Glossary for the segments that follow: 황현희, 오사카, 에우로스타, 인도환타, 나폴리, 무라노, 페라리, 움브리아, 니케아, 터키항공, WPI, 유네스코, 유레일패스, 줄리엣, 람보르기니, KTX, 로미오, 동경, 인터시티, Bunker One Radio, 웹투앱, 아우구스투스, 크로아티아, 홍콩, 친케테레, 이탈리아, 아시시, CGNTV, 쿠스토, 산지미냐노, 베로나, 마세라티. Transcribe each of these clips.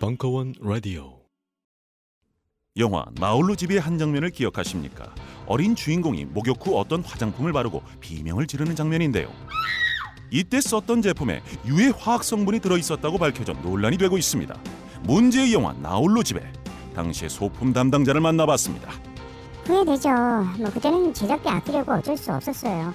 Bunker One Radio. 영화 나홀로 집의 한 장면을 기억하십니까? 어린 주인공이 목욕 후 어떤 화장품을 바르고 비명을 지르는 장면인데요. 이때 썼던 제품에 유해 화학 성분이 들어있었다고 밝혀져 논란이 되고 있습니다. 문제의 영화 나홀로 집에 당시의 소품 담당자를 만나봤습니다. 후회되죠. 뭐 그때는 제작비 아끼려고 어쩔 수 없었어요.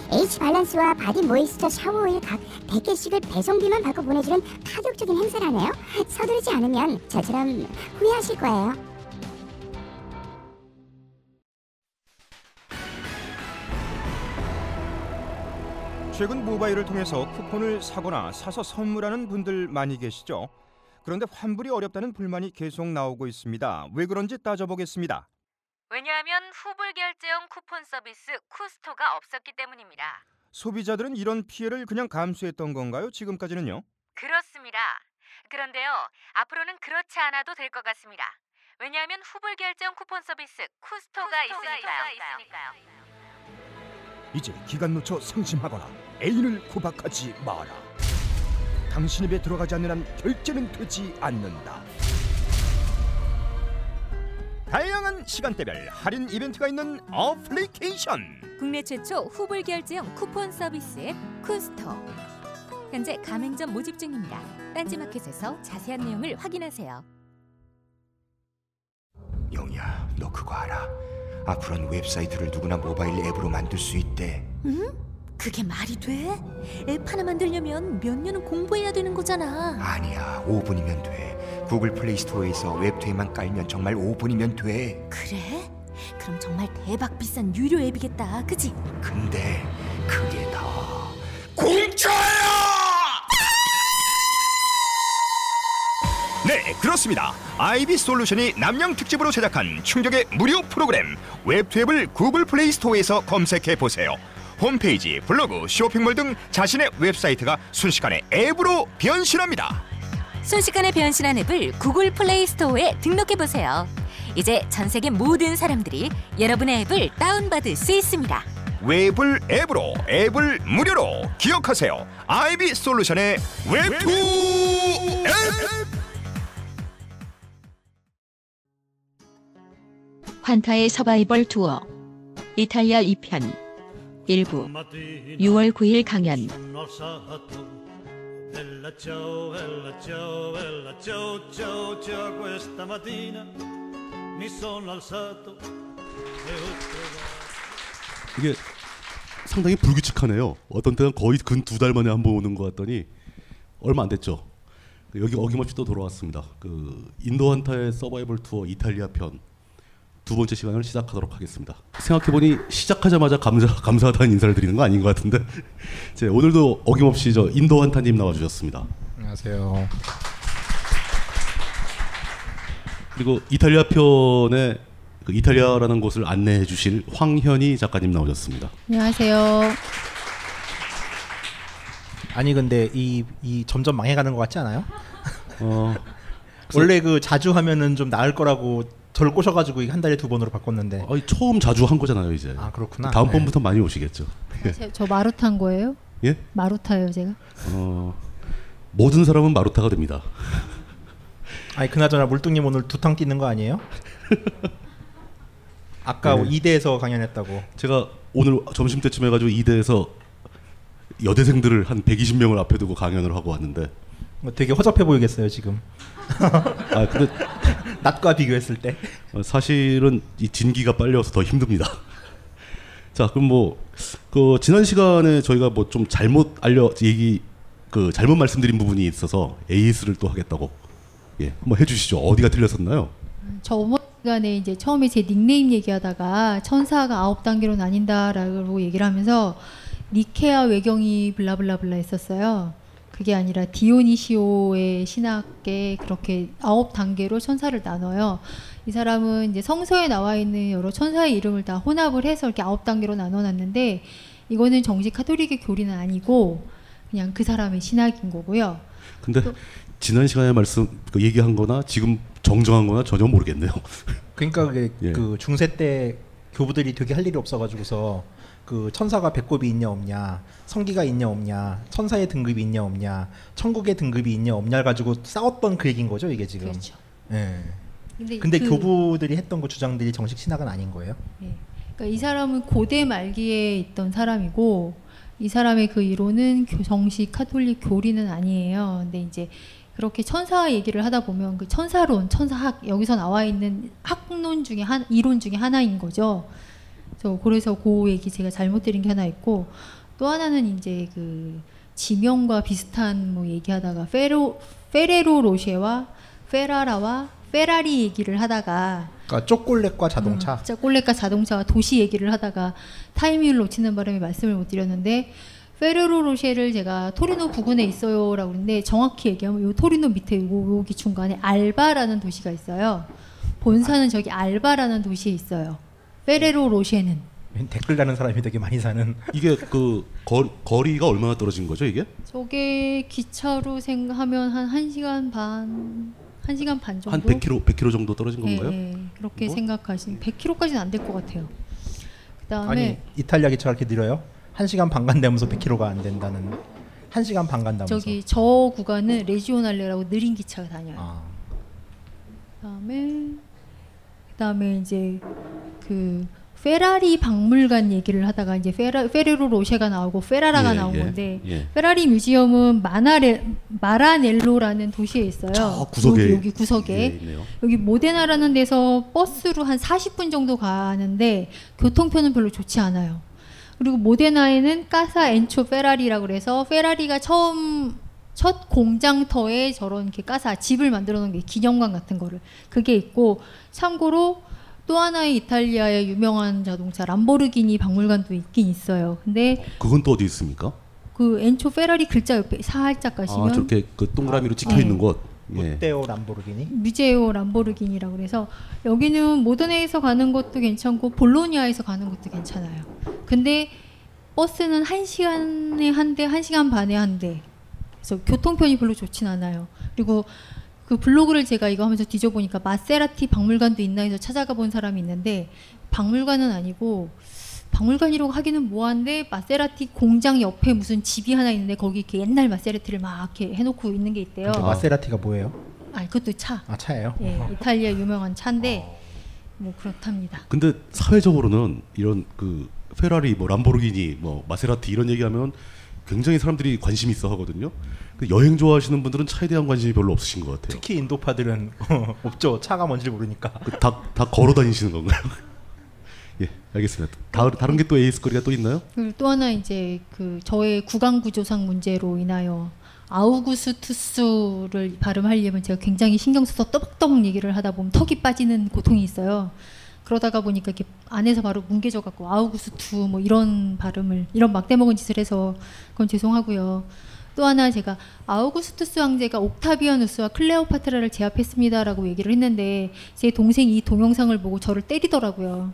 H발란스와 바디 모이스처 샤워오일 각 100개씩을 배송비만 받고 보내주는 파격적인 행사라네요. 서두르지 않으면 저처럼 후회하실 거예요. 최근 모바일을 통해서 쿠폰을 사거나 사서 선물하는 분들 많이 계시죠? 그런데 환불이 어렵다는 불만이 계속 나오고 있습니다. 왜 그런지 따져보겠습니다. 왜냐하면 후불 결제형 쿠폰 서비스 쿠스토가 없었기 때문입니다. 소비자들은 이런 피해를 그냥 감수했던 건가요? 지금까지는요? 그렇습니다. 그런데요, 앞으로는 그렇지 않아도 될 것 같습니다. 왜냐하면 후불 결제형 쿠폰 서비스 쿠스토가 있으니까요. 이제 기간 놓쳐 상심하거나 애인을 구박하지 마라. 당신 입에 들어가지 않는 한 결제는 되지 않는다. 다양한 시간대별 할인 이벤트가 있는 어플리케이션. 국내 최초 후불 결제형 쿠폰 서비스 앱 쿠스토. 현재 가맹점 모집 중입니다. 딴지마켓에서 자세한 내용을 확인하세요. 영희야, 너 그거 알아? 앞으로는 웹사이트를 누구나 모바일 앱으로 만들 수 있대. 응? 그게 말이 돼? 앱 하나 만들려면 몇 년은 공부해야 되는 거잖아. 아니야, 5분이면 돼. 구글 플레이스토어에서 웹투앱만 깔면 정말 5분이면 돼. 그래? 그럼 정말 대박 비싼 유료 앱이겠다, 그치? 근데 그게 다 공짜야! 네, 그렇습니다. 아이비 솔루션이 남양 특집으로 제작한 충격의 무료 프로그램 웹투앱을 구글 플레이 스토어에서 검색해 보세요. 홈페이지, 블로그, 쇼핑몰 등 자신의 웹사이트가 순식간에 앱으로 변신합니다. 순식간에 변신한 앱을 구글 플레이 스토어에 등록해 보세요. 이제 전 세계 모든 사람들이 여러분의 앱을 다운받을 수 있습니다. 웹을 앱으로, 앱을 무료로. 기억하세요. 아이비 솔루션의 웹투앱. 환타의 서바이벌 투어 이탈리아 2편 일부 6월 9일 강연. 이게 상당히 불규칙하네요. 어떤 때는 거의 근 두 달 만에 한 번 오는 것 같더니 얼마 안 됐죠. 여기 어김없이 또 돌아왔습니다. 그 인도환타의 서바이벌 투어 이탈리아 편 두 번째 시간을 시작하도록 하겠습니다. 생각해보니 시작하자마자 감사하다는 인사를 드리는 거 아닌 것 같은데 오늘도 어김없이 저 인도환타님 나와주셨습니다. 안녕하세요. 그리고 이탈리아 편에 그 이탈리아라는 곳을 안내해 주실 황현희 작가님 나오셨습니다. 안녕하세요. 아니 근데 이 점점 망해가는 것 같지 않아요? 원래 그 자주 하면은 좀 나을 거라고 저를 꼬셔가지고 한 달에 두 번으로 바꿨는데. 처음 자주 한 거잖아요 이제. 아 그렇구나. 다음 번부터 많이 오시겠죠. 저 마루타인 거예요? 예? 마루타예요 제가? 모든 사람은 마루타가 됩니다. 아니 그나저나 물뚱님 오늘 두탕 뛰는 거 아니에요? 아까 네. 2대에서 강연했다고. 제가 오늘 점심때쯤 해가지고 2대에서 여대생들을 한 120명을 앞에 두고 강연을 하고 왔는데 되게 허접해 보이겠어요 지금. 근데 낮과 비교했을 때. 사실은 이 진기가 빨려서 더 힘듭니다. 자, 그럼 그 지난 시간에 저희가 좀 잘못 잘못 말씀드린 부분이 있어서 AS를 또 하겠다고. 예, 한번 해주시죠. 어디가 틀렸었나요? 저번 시간에 이제 처음에 제 닉네임 얘기하다가 천사가 9단계로 나뉜다라고 얘기를 하면서 니케아 외경이 블라블라블라 했었어요. 그게 아니라 디오니시오의 신학에 그렇게 9단계로 천사를 나눠요. 이 사람은 이제 성서에 나와 있는 여러 천사의 이름을 다 혼합을 해서 이렇게 9단계로 나눠놨는데, 이거는 정식 가톨릭의 교리는 아니고 그냥 그 사람의 신학인 거고요. 근데 지난 시간에 얘기한 거나 지금 정정한 거나 전혀 모르겠네요. 그러니까 그 중세 때 교부들이 되게 할 일이 없어가지고서 그 천사가 배꼽이 있냐 없냐, 성기가 있냐 없냐, 천사의 등급이 있냐 없냐, 천국의 등급이 있냐 없냐를 가지고 싸웠던 그 얘기인 거죠, 이게 지금. 그렇죠. 예. 근데 교부들이 했던 그 주장들이 정식 신학은 아닌 거예요? 예. 그러니까 이 사람은 고대 말기에 있던 사람이고, 이 사람의 그 이론은 정식 카톨릭 교리는 아니에요. 근데 이제 그렇게 천사 얘기를 하다 보면 그 천사론, 천사학, 여기서 나와 있는 학론 중에 이론 중에 하나인 거죠. 그래서 그 얘기 제가 잘못 드린 게 하나 있고, 또 하나는 이제 그 지명과 비슷한 얘기하다가 페레로 로쉐와 페라라와 페라리 얘기를 하다가, 그러니까 초콜릿과 자동차, 초콜릿과 자동차와 도시 얘기를 하다가 타이밍을 놓치는 바람에 말씀을 못 드렸는데, 페레로 로쉐를 제가 토리노 부근에 있어요 라고 했는데, 정확히 얘기하면 요 토리노 밑에 여기 중간에 알바라는 도시가 있어요. 본사는 저기 알바라는 도시에 있어요. 페레로 로쉐는 댓글 다는 사람이 되게 많이 사는. 이게 그 거리가 얼마나 떨어진 거죠, 이게? 저게 기차로 생각하면 한 1시간 반 정도? 한 100km 정도 떨어진 건가요? 네, 그렇게 생각하시면 100km까지는 안 될 것 같아요. 그다음에 아니, 이탈리아 기차가 이렇게 느려요? 1시간 반 간다면서 100km가 안 된다는. 1시간 반 간다면서. 저기 저 구간은 레지오날레라고 느린 기차가 다녀요. 아. 그다음에 이제 그 페라리 박물관 얘기를 하다가 이제 페레로 로쉐가 나오고 페라라가 나온 건데, 페라리 뮤지엄은 마라넬로라는 도시에 있어요. 저 구석에. 여기 구석에. 예, 여기 모데나라는 데서 버스로 한 40분 정도 가는데 교통편은 별로 좋지 않아요. 그리고 모데나에는 까사 엔초 페라리라고 그래서 페라리가 첫 공장터에 저런 이렇게 까사 집을 만들어 놓은 게 기념관 같은 거를 그게 있고, 참고로 또 하나의 이탈리아의 유명한 자동차 람보르기니 박물관도 있긴 있어요. 근데 그건 또 어디 있습니까? 그 엔초 페라리 글자 옆에 살짝 가시면, 아, 저렇게 그 동그라미로 찍혀 있는 곳. 무테오 람보르기니? 뮤제오 람보르기니라고 그래서 여기는 모더네에서 가는 것도 괜찮고 볼로냐에서 가는 것도 괜찮아요. 근데 버스는 1시간에 한 대, 1시간 반에 한 대. 그래서 교통편이 별로 좋진 않아요. 그리고 그 블로그를 제가 이거 하면서 뒤져보니까 마세라티 박물관도 있나 해서 찾아가 본 사람이 있는데, 박물관은 아니고 박물관이라고 하기는 뭐한데 마세라티 공장 옆에 무슨 집이 하나 있는데 거기 이렇게 옛날 마세라티를 막 이렇게 해놓고 있는 게 있대요. 마세라티가 뭐예요? 아, 그것도 차. 아, 차예요? 예, 이탈리아 유명한 차인데 뭐 그렇답니다. 근데 사회적으로는 이런 그 페라리, 뭐 람보르기니, 뭐 마세라티 이런 얘기하면 굉장히 사람들이 관심이 있어 하거든요. 여행 좋아하시는 분들은 차에 대한 관심이 별로 없으신 것 같아요. 특히 인도파들은 없죠. 차가 뭔지 모르니까. 다 걸어 다니시는 건가요? 예, 알겠습니다. 다른 게 또 AS 거리가 또 있나요? 또 하나 이제 그 저의 구강 구조상 문제로 인하여 아우구스투스를 발음하려면 제가 굉장히 신경 써서 떠벅떠벅 얘기를 하다 보면 턱이 빠지는 고통이 있어요. 그러다가 보니까 이렇게 안에서 바로 뭉개져 갖고 아우구스투 뭐 이런 발음을, 이런 막대먹은 짓을 해서 그건 죄송하고요. 또 하나 제가 아우구스투스 황제가 옥타비아누스와 클레오파트라를 제압했습니다라고 얘기를 했는데, 제 동생이 이 동영상을 보고 저를 때리더라고요.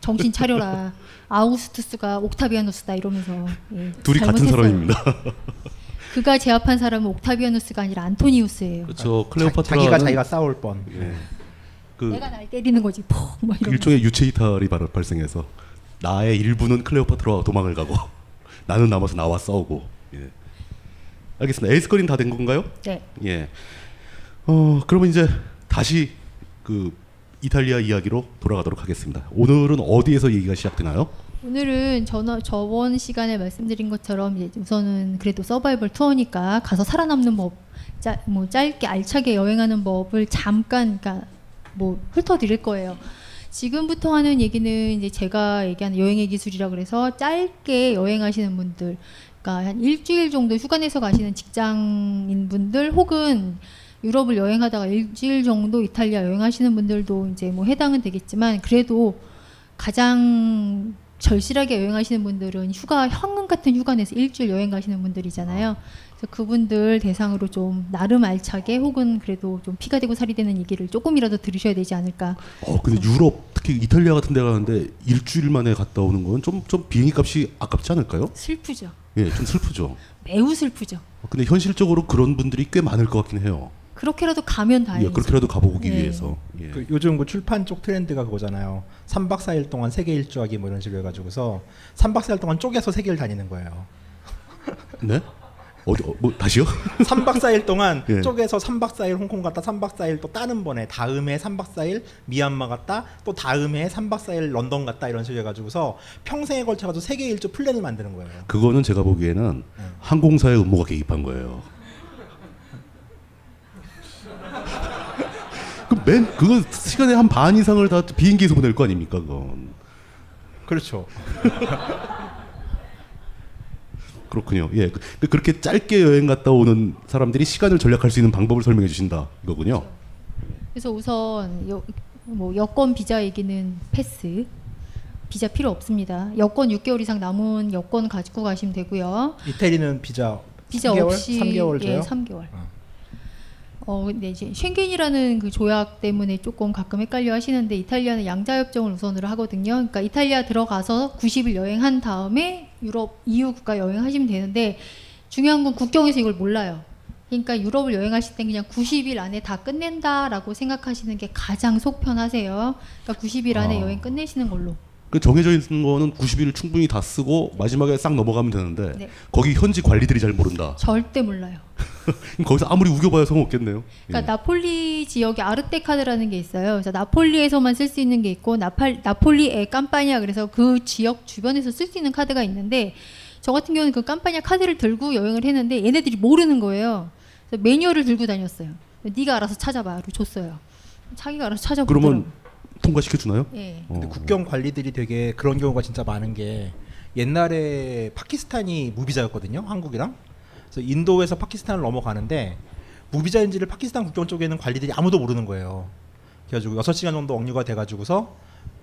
정신 차려라. 아우구스투스가 옥타비아누스다 이러면서. 예, 둘이 같은 했어요. 사람입니다. 그가 제압한 사람은 옥타비아누스가 아니라 안토니우스예요. 그렇죠. 클레오파트라는 자기가 싸울 뻔. 예. 내가 날 때리는 거지. 일종의 유체 이탈이 발생해서 나의 일부는 클레오파트라와 도망을 가고 나는 남아서 나와 싸우고. 예. 알겠습니다. 에이스거리는 다 된 건가요? 네. 예. 그러면 이제 다시 그 이탈리아 이야기로 돌아가도록 하겠습니다. 오늘은 어디에서 얘기가 시작되나요? 오늘은 저번 시간에 말씀드린 것처럼 이제 우선은 그래도 서바이벌 투어니까 가서 살아남는 법, 짧게 알차게 여행하는 법을 잠깐, 그러니까 뭐 훑어드릴 거예요. 지금부터 하는 얘기는 이제 제가 얘기하는 여행의 기술이라 그래서 짧게 여행하시는 분들, 그러니까 한 일주일 정도 휴가 내서 가시는 직장인 분들, 혹은 유럽을 여행하다가 일주일 정도 이탈리아 여행하시는 분들도 이제 뭐 해당은 되겠지만, 그래도 가장 절실하게 여행하시는 분들은 휴가, 현금 같은 휴가 내서 일주일 여행 가시는 분들이잖아요. 그래서 그분들 대상으로 좀 나름 알차게, 혹은 그래도 좀 피가 되고 살이 되는 얘기를 조금이라도 들으셔야 되지 않을까. 근데 유럽, 특히 이탈리아 같은 데 가는데 일주일 만에 갔다 오는 건 좀 비행기 값이 아깝지 않을까요? 슬프죠. 예, 좀 슬프죠. 매우 슬프죠. 근데 현실적으로 그런 분들이 꽤 많을 것 같긴 해요. 그렇게라도 가면 다행이죠. 예, 그렇게라도 가보기 위해서. 예. 그 요즘 그 출판 쪽 트렌드가 그거잖아요. 3박 4일 동안 세계 일주하기 뭐 이런 식으로 해가지고서 3박 4일 동안 쪼개서 세계를 다니는 거예요. 네? 어디, 뭐 다시요? 3박 4일 동안 예. 쪼개서 3박 4일 홍콩 갔다 3박 4일 또 다른 번에, 다음에 3박 4일 미얀마 갔다 또 다음에 3박 4일 런던 갔다 이런 식으로 해가지고서 평생에 걸쳐가지고 세계 일주 플랜을 만드는 거예요. 그거는 제가 보기에는 항공사의 음모가 개입한 거예요. 그거 시간의 한 반 이상을 다 비행기에서 보낼 거 아닙니까, 그건. 그렇죠. 그렇군요. 예, 그렇게 짧게 여행 갔다 오는 사람들이 시간을 절약할 수 있는 방법을 설명해 주신다 이거군요. 그래서 우선 뭐 여권, 비자 얘기는 패스. 비자 필요 없습니다. 여권 6개월 이상 남은 여권 가지고 가시면 되고요. 이태리는 비자 3개월? 없이 3개월 돼요? 예, 3개월. 근데 이제 쉔겐이라는 그 조약 때문에 조금 가끔 헷갈려 하시는데, 이탈리아는 양자협정을 우선으로 하거든요. 그러니까 이탈리아 들어가서 90일 여행한 다음에 유럽 EU 국가 여행하시면 되는데, 중요한 건 국경에서 이걸 몰라요. 그러니까 유럽을 여행하실 땐 그냥 90일 안에 다 끝낸다라고 생각하시는 게 가장 속 편하세요. 그러니까 90일 안에 여행 끝내시는 걸로. 그 정해져 있는 거는 90일을 충분히 다 쓰고 마지막에 싹 넘어가면 되는데 거기 현지 관리들이 잘 모른다. 절대 몰라요. 거기서 아무리 우겨봐야 소용없겠네요. 그러니까 나폴리 지역에 아르떼 카드라는 게 있어요. 그래서 나폴리에서만 쓸 수 있는 게 있고, 나폴리의 깜빠냐, 그래서 그 지역 주변에서 쓸 수 있는 카드가 있는데, 저 같은 경우는 그 깜빠냐 카드를 들고 여행을 했는데 얘네들이 모르는 거예요. 그래서 매뉴얼을 들고 다녔어요. 네가 알아서 찾아봐로 줬어요. 자기가 알아서 찾아보더라고요. 통과시켜 주나요? 예. 근데 국경 관리들이 되게 그런 경우가 진짜 많은 게, 옛날에 파키스탄이 무비자였거든요, 한국이랑. 그래서 인도에서 파키스탄을 넘어가는데 무비자인지를 파키스탄 국경 쪽에는 관리들이 아무도 모르는 거예요. 그래가지고 6시간 정도 억류가 돼가지고서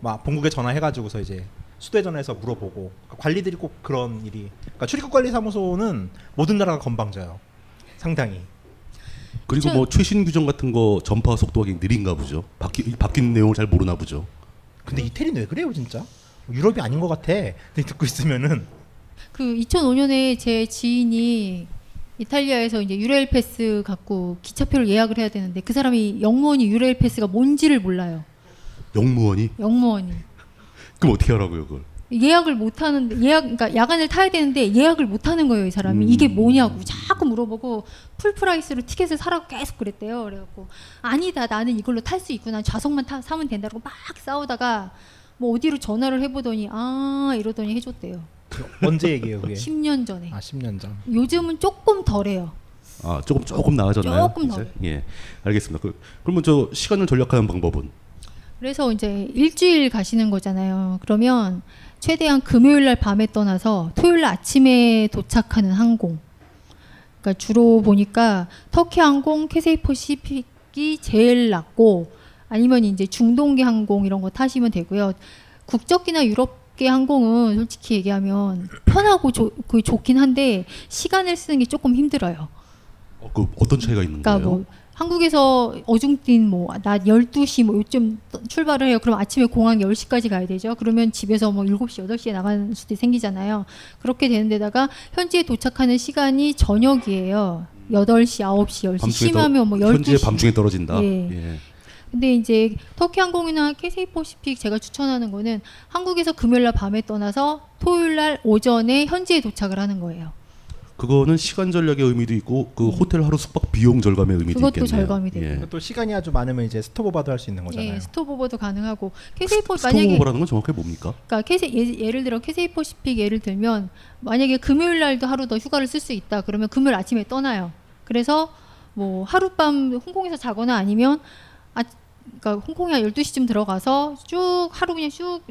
막 본국에 전화해가지고서 이제 수도에 전화해서 물어보고, 그러니까 관리들이 꼭 그런 일이. 그러니까 출입국관리사무소는 모든 나라가 건방져요, 상당히. 그리고 뭐 최신 규정 같은 거 전파 속도가 느린가 보죠. 바뀐 내용을 잘 모르나 보죠. 근데 이태리는 왜 그래요, 진짜? 유럽이 아닌 것 같아. 근데 듣고 있으면은. 그 2005년에 제 지인이 이탈리아에서 이제 유레일패스 갖고 기차표를 예약을 해야 되는데, 그 사람이 영무원이 유레일패스가 뭔지를 몰라요. 영무원이. 그럼 어떻게 하라고요, 그걸? 예약을 못 하는데, 그러니까 야간을 타야 되는데 예약을 못 하는 거예요, 이 사람이. 이게 뭐냐고 자꾸 물어보고 풀프라이스로 티켓을 사라고 계속 그랬대요. 그래갖고 아니다, 나는 이걸로 탈 수 있구나, 좌석만 사면 된다고 막 싸우다가 뭐 어디로 전화를 해보더니 이러더니 해줬대요. 언제 얘기해요, 그게? 10년 전에. 10년 전. 요즘은 조금 덜해요. 조금 나아졌나요? 조금 덜. 예, 알겠습니다. 그러면 저 시간을 절약하는 방법은? 그래서 이제 일주일 가시는 거잖아요. 그러면 최대한 금요일날 밤에 떠나서 토요일날 아침에 도착하는 항공. 그러니까 주로 보니까 터키항공, 캐세이퍼시픽이 제일 낫고, 아니면 이제 중동계 항공 이런 거 타시면 되고요. 국적기나 유럽계 항공은 솔직히 얘기하면 편하고 좋긴 한데 시간을 쓰는 게 조금 힘들어요. 그 어떤 차이가 있는 거예요? 뭐 한국에서 어중뛴 뭐 낮 12시 뭐 요쯤 출발을 해요. 그럼 아침에 공항 10시까지 가야 되죠. 그러면 집에서 뭐 7시, 8시에 나가는 수도 생기잖아요. 그렇게 되는 데다가 현지에 도착하는 시간이 저녁이에요. 8시, 9시, 10시, 심하면 뭐 12시. 현지에 밤중에 떨어진다. 예. 예. 근데 이제 터키항공이나 캐세이퍼시픽 제가 추천하는 거는 한국에서 금요일날 밤에 떠나서 토요일날 오전에 현지에 도착을 하는 거예요. 그거는 시간 절약의 의미도 있고, 그 호텔 하루 숙박 비용 절감의 의미도 있겠네요. 그것도 절감이 돼요. 또 시간이 아주 많으면 이제 스톱오버도 할 수 있는 거잖아요. 예, 스톱오버도 가능하고. 스톱오버라는 건 정확히 뭡니까? 그러니까 예를 들어 캐세이퍼시픽 예를 들면, 만약에 금요일 날도 하루 더 휴가를 쓸 수 있다 그러면 금요일 아침에 떠나요. 그래서 뭐 하룻밤 홍콩에서 자거나 아니면 그러니까 홍콩에 12시쯤 들어가서 쭉 하루 그냥 쭉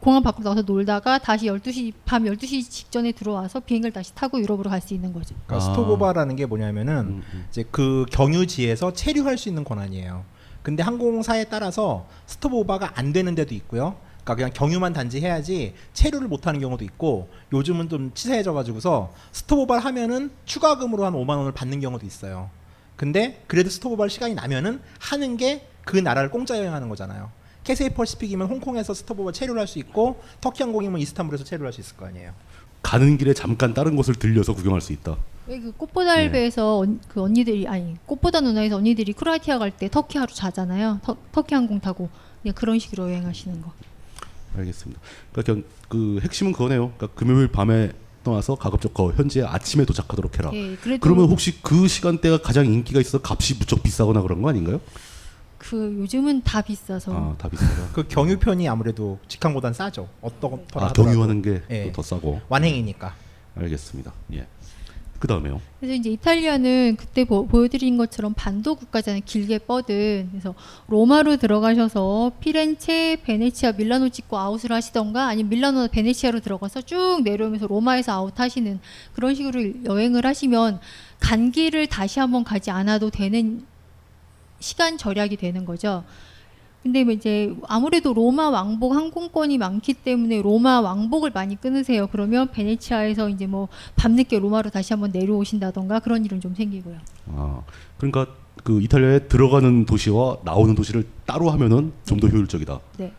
공항 밖으로 나가서 놀다가 다시 12시 밤 12시 직전에 들어와서 비행기를 다시 타고 유럽으로 갈 수 있는 거죠. 그러니까 스토보바라는 게 뭐냐면은 이제 그 경유지에서 체류할 수 있는 권한이에요. 근데 항공사에 따라서 스토보바가 안 되는 데도 있고요. 그러니까 그냥 경유만 단지 해야지 체류를 못하는 경우도 있고, 요즘은 좀 치사해져가지고서 스톱오바를 하면은 추가금으로 한 5만 원을 받는 경우도 있어요. 근데 그래도 스톱오바를 시간이 나면은 하는 게 그 나라를 공짜 여행하는 거잖아요. 캐세이퍼시픽이면 홍콩에서 스톱오바 체류를 할 수 있고, 터키항공이면 이스탄불에서 체류를 할 수 있을 거 아니에요. 가는 길에 잠깐 다른 곳을 들려서 구경할 수 있다. 그 꽃보다 할배에서 네. 그 언니들이 아니 꽃보다 누나에서 언니들이 크로아티아 갈 때 터키 하루 자잖아요. 터키항공 타고 그냥 그런 식으로 여행하시는 거. 알겠습니다. 그러니까 그 핵심은 그거네요. 그러니까 금요일 밤에 떠나서 가급적 현지에 아침에 도착하도록 해라. 예, 그러면 혹시 그 시간대가 가장 인기가 있어서 값이 무척 비싸거나 그런 거 아닌가요? 그 요즘은 다 비싸서. 아, 다 비싸요. 그 경유편이 아무래도 직항보단 싸죠. 어떤 아, 경유하는 게 더 싸고. 완행이니까. 알겠습니다. 예. 그다음에요. 그래서 이제 이탈리아는 그때 보여드린 것처럼 반도 국가잖아요. 길게 뻗은. 그래서 로마로 들어가셔서 피렌체, 베네치아, 밀라노 찍고 아웃을 하시던가, 아니면 밀라노, 베네치아로 들어가서 쭉 내려오면서 로마에서 아웃하시는 그런 식으로 여행을 하시면 간 길을 다시 한번 가지 않아도 되는 시간 절약이 되는 거죠. 근데 이제 아무래도 로마 왕복 항공권이 많기 때문에 로마 왕복을 많이 끊으세요. 그러면 베네치아에서 이제 뭐 밤늦게 로마로 다시 한번 내려오신다던가 그런 일은 좀 생기고요. 아, 그러니까 그 이탈리아에 들어가는 도시와 나오는 도시를 따로 하면은 좀 더 효율적이다. 네.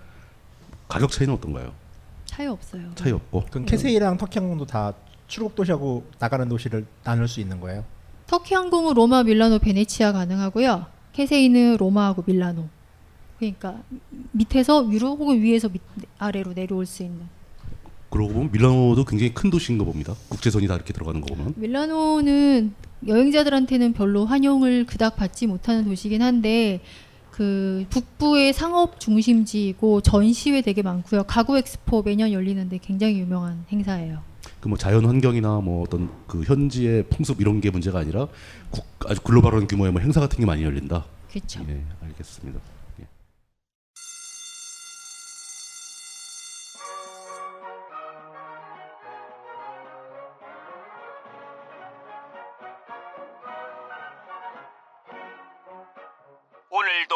가격 차이는 어떤가요? 차이 없어요. 차이 없고. 그럼 캐세이랑 터키항공도 다 출국 도시하고 나가는 도시를 나눌 수 있는 거예요? 터키항공은 로마, 밀라노, 베네치아 가능하고요. 캐세이는 로마하고 밀라노. 그러니까 밑에서 위로 혹은 위에서 아래로 내려올 수 있는. 그러고 보면 밀라노도 굉장히 큰 도시인 거 봅니다. 국제선이 다 이렇게 들어가는 거 보면. 밀라노는 여행자들한테는 별로 환영을 그닥 받지 못하는 도시긴 한데, 그 북부의 상업 중심지이고 전시회 되게 많고요. 가구 엑스포 매년 열리는데 굉장히 유명한 행사예요. 그 뭐 자연 환경이나 뭐 어떤 그 현지의 풍습 이런 게 문제가 아니라 아주 글로벌한 규모의 뭐 행사 같은 게 많이 열린다. 그렇죠. 예, 알겠습니다. 오늘도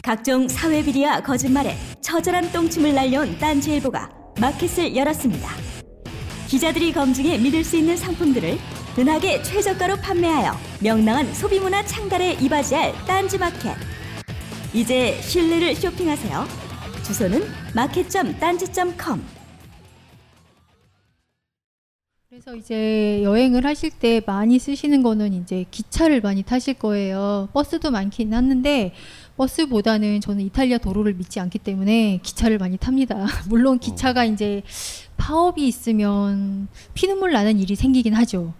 각종 사회비리와 거짓말에 처절한 똥침을 날려온 딴지일보가 마켓을 열었습니다. 기자들이 검증해 믿을 수 있는 상품들을 은하계 최저가로 판매하여 명랑한 소비문화 창달에 이바지할 딴지마켓. 이제 신뢰를 쇼핑하세요. 주소는 market.딴지.com. 그래서 이제 여행을 하실 때 많이 쓰시는 거는 이제 기차를 많이 타실 거예요. 버스도 많긴 하는데 버스보다는 저는 이탈리아 도로를 믿지 않기 때문에 기차를 많이 탑니다. 물론 기차가 이제 파업이 있으면 피눈물 나는 일이 생기긴 하죠.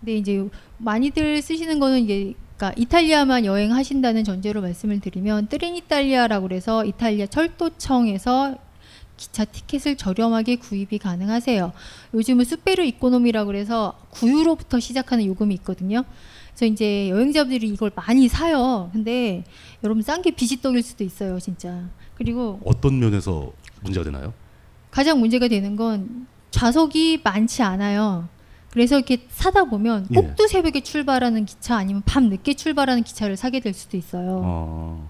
근데 이제 많이들 쓰시는 거는 이게 그러니까 이탈리아만 여행하신다는 전제로 말씀을 드리면 트렌이탈리아라고 해서 이탈리아 철도청에서 기차 티켓을 저렴하게 구입이 가능하세요. 요즘은 수페르 이코노미라고 해서 9유로부터 시작하는 요금이 있거든요. 그래서 이제 여행자들이 이걸 많이 사요. 근데 여러분 싼 게 비지떡일 수도 있어요, 진짜. 그리고 어떤 면에서 문제가 되나요? 가장 문제가 되는 건 좌석이 많지 않아요. 그래서 이렇게 사다 보면 꼭두 새벽에 출발하는 기차 아니면 밤 늦게 출발하는 기차를 사게 될 수도 있어요.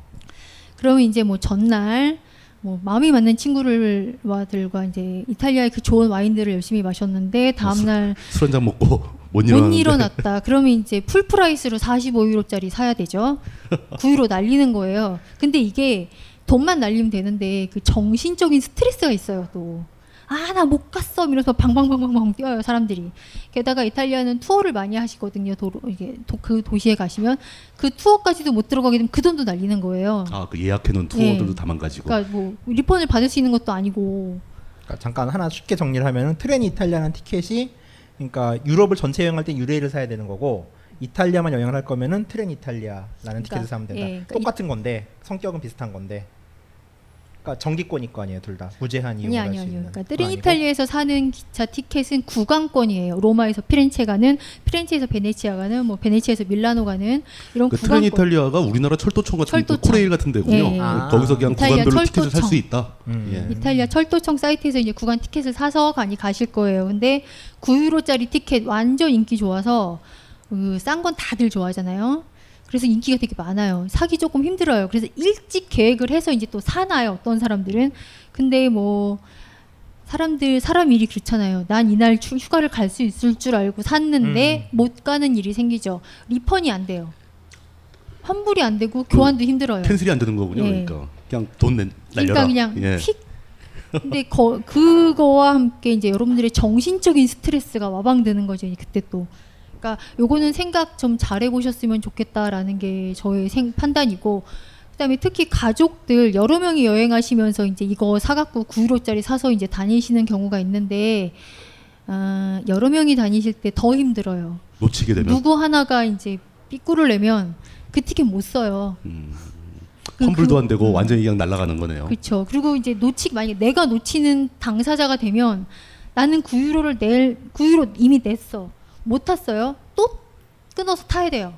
그러면 이제 뭐 전날 마음이 맞는 친구들과 이제 이탈리아의 그 좋은 와인들을 열심히 마셨는데 다음날 술 한잔 먹고 못 일어났다. 그러면 이제 풀프라이스로 45유로짜리 사야 되죠. 9유로 날리는 거예요. 근데 이게 돈만 날리면 되는데 그 정신적인 스트레스가 있어요. 또 아, 나 못 갔어 이러면서 방방방방방 뛰어요 사람들이. 게다가 이탈리아는 투어를 많이 하시거든요. 도로 이게 그 도시에 가시면 그 투어까지도 못 들어가게 되면 그 돈도 날리는 거예요. 아, 그 예약해놓은 투어들도 다 망가지고. 그러니까 뭐 리펀을 받을 수 있는 것도 아니고. 그러니까 잠깐 하나 쉽게 정리를 하면은 트렌 이탈리아는 티켓이 그러니까 유럽을 전체 여행할 때 유레를 사야 되는 거고. 이탈리아만 여행을 할 거면은 트렌 이탈리아라는 티켓을 사면 된다. 그러니까 똑같은 건데 성격은 비슷한 건데. 그러니까 정기권일 거 아니에요, 둘 다. 무제한 이용할 수 있는. 그러니까 트리니탈리아에서 사는 기차 티켓은 구간권이에요. 로마에서 피렌체 가는, 피렌체에서 베네치아 가는, 뭐 베네치아에서 밀라노 가는 이런 구간권. 트리니탈리아가 우리나라 철도청 같은 코레일 같은 데군요. 예. 아. 거기서 그냥 구간별로 철도청. 티켓을 살 수 있다. 예. 이탈리아 철도청 사이트에서 이제 구간 티켓을 사서 많이 가실 거예요. 근데 9유로짜리 티켓 완전 인기 좋아서 싼 건 다들 좋아하잖아요. 그래서 인기가 되게 많아요. 사기 조금 힘들어요. 그래서 일찍 계획을 해서 이제 또 사나요, 어떤 사람들은. 근데 뭐 사람 일이 그렇잖아요. 난 이날 휴가를 갈 수 있을 줄 알고 샀는데 못 가는 일이 생기죠. 리펀이 안 돼요. 환불이 안 되고 교환도 힘들어요. 캔슬이 안 되는 거군요. 예. 그러니까 그냥 돈 날려라. 그러니까 그냥 킥. 예. 근데 그거와 함께 이제 여러분들의 정신적인 스트레스가 와방되는 거죠. 그때 또. 그러니까 요거는 생각 좀 잘해보셨으면 좋겠다라는 게 저의 판단이고, 그다음에 특히 가족들 여러 명이 여행하시면서 이제 이거 사갖고 9유로짜리 사서 이제 다니시는 경우가 있는데 여러 명이 다니실 때 더 힘들어요. 놓치게 되면 누구 하나가 이제 삐꾸를 내면 그 티켓 못 써요. 환불도 안 되고 완전히 그냥 날아가는 거네요. 그렇죠. 그리고 이제 만약에 내가 놓치는 당사자가 되면 나는 9유로 이미 냈어. 못 탔어요. 또 끊어서 타야 돼요.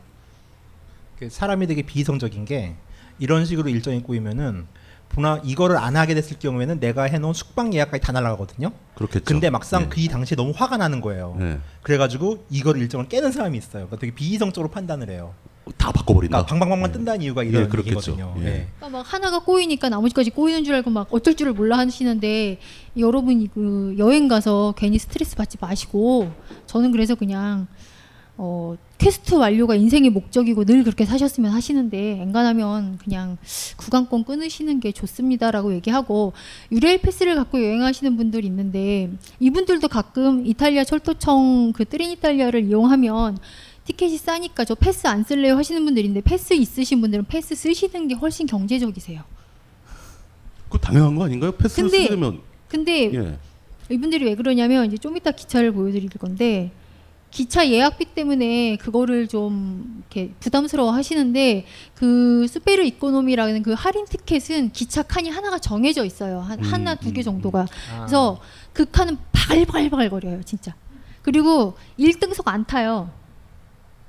사람이 되게 비이성적인 게 이런 식으로 일정이 꼬이면은 이거를 안 하게 됐을 경우에는 내가 해놓은 숙박 예약까지 다 날아가거든요. 그렇겠죠. 근데 막상 그 당시에 너무 화가 나는 거예요. 그래가지고 이걸 일정을 깨는 사람이 있어요. 그러니까 되게 비이성적으로 판단을 해요. 다 바꿔버린다. 그러니까 방방방만 뜬다는 이유가 이런 얘기거든요. 그러니까 막 하나가 꼬이니까 나머지까지 꼬이는 줄 알고 막 어쩔 줄을 몰라 하시는데, 여러분 그 여행 가서 괜히 스트레스 받지 마시고, 저는 그래서 그냥 퀘스트 완료가 인생의 목적이고 늘 그렇게 사셨으면 하시는데 엔간하면 그냥 구간권 끊으시는 게 좋습니다라고 얘기하고, 유레일 패스를 갖고 여행하시는 분들이 있는데 이분들도 가끔 이탈리아 철도청 그 트렌이탈리아를 이용하면 티켓이 싸니까 저 패스 안 쓸래요 하시는 분들인데, 패스 있으신 분들은 패스 쓰시는 게 훨씬 경제적이세요. 그거 당연한 거 아닌가요? 패스를 쓰려면. 근데 이분들이 왜 그러냐면, 이제 좀 이따 기차를 보여드릴 건데 기차 예약비 때문에 그거를 좀 이렇게 부담스러워 하시는데, 그 수페르 이코노미라는 그 할인 티켓은 기차 칸이 하나가 정해져 있어요. 하나 두 개 정도가. 그래서 그 칸은 바글바글 거려요 진짜. 그리고 1등석 안 타요.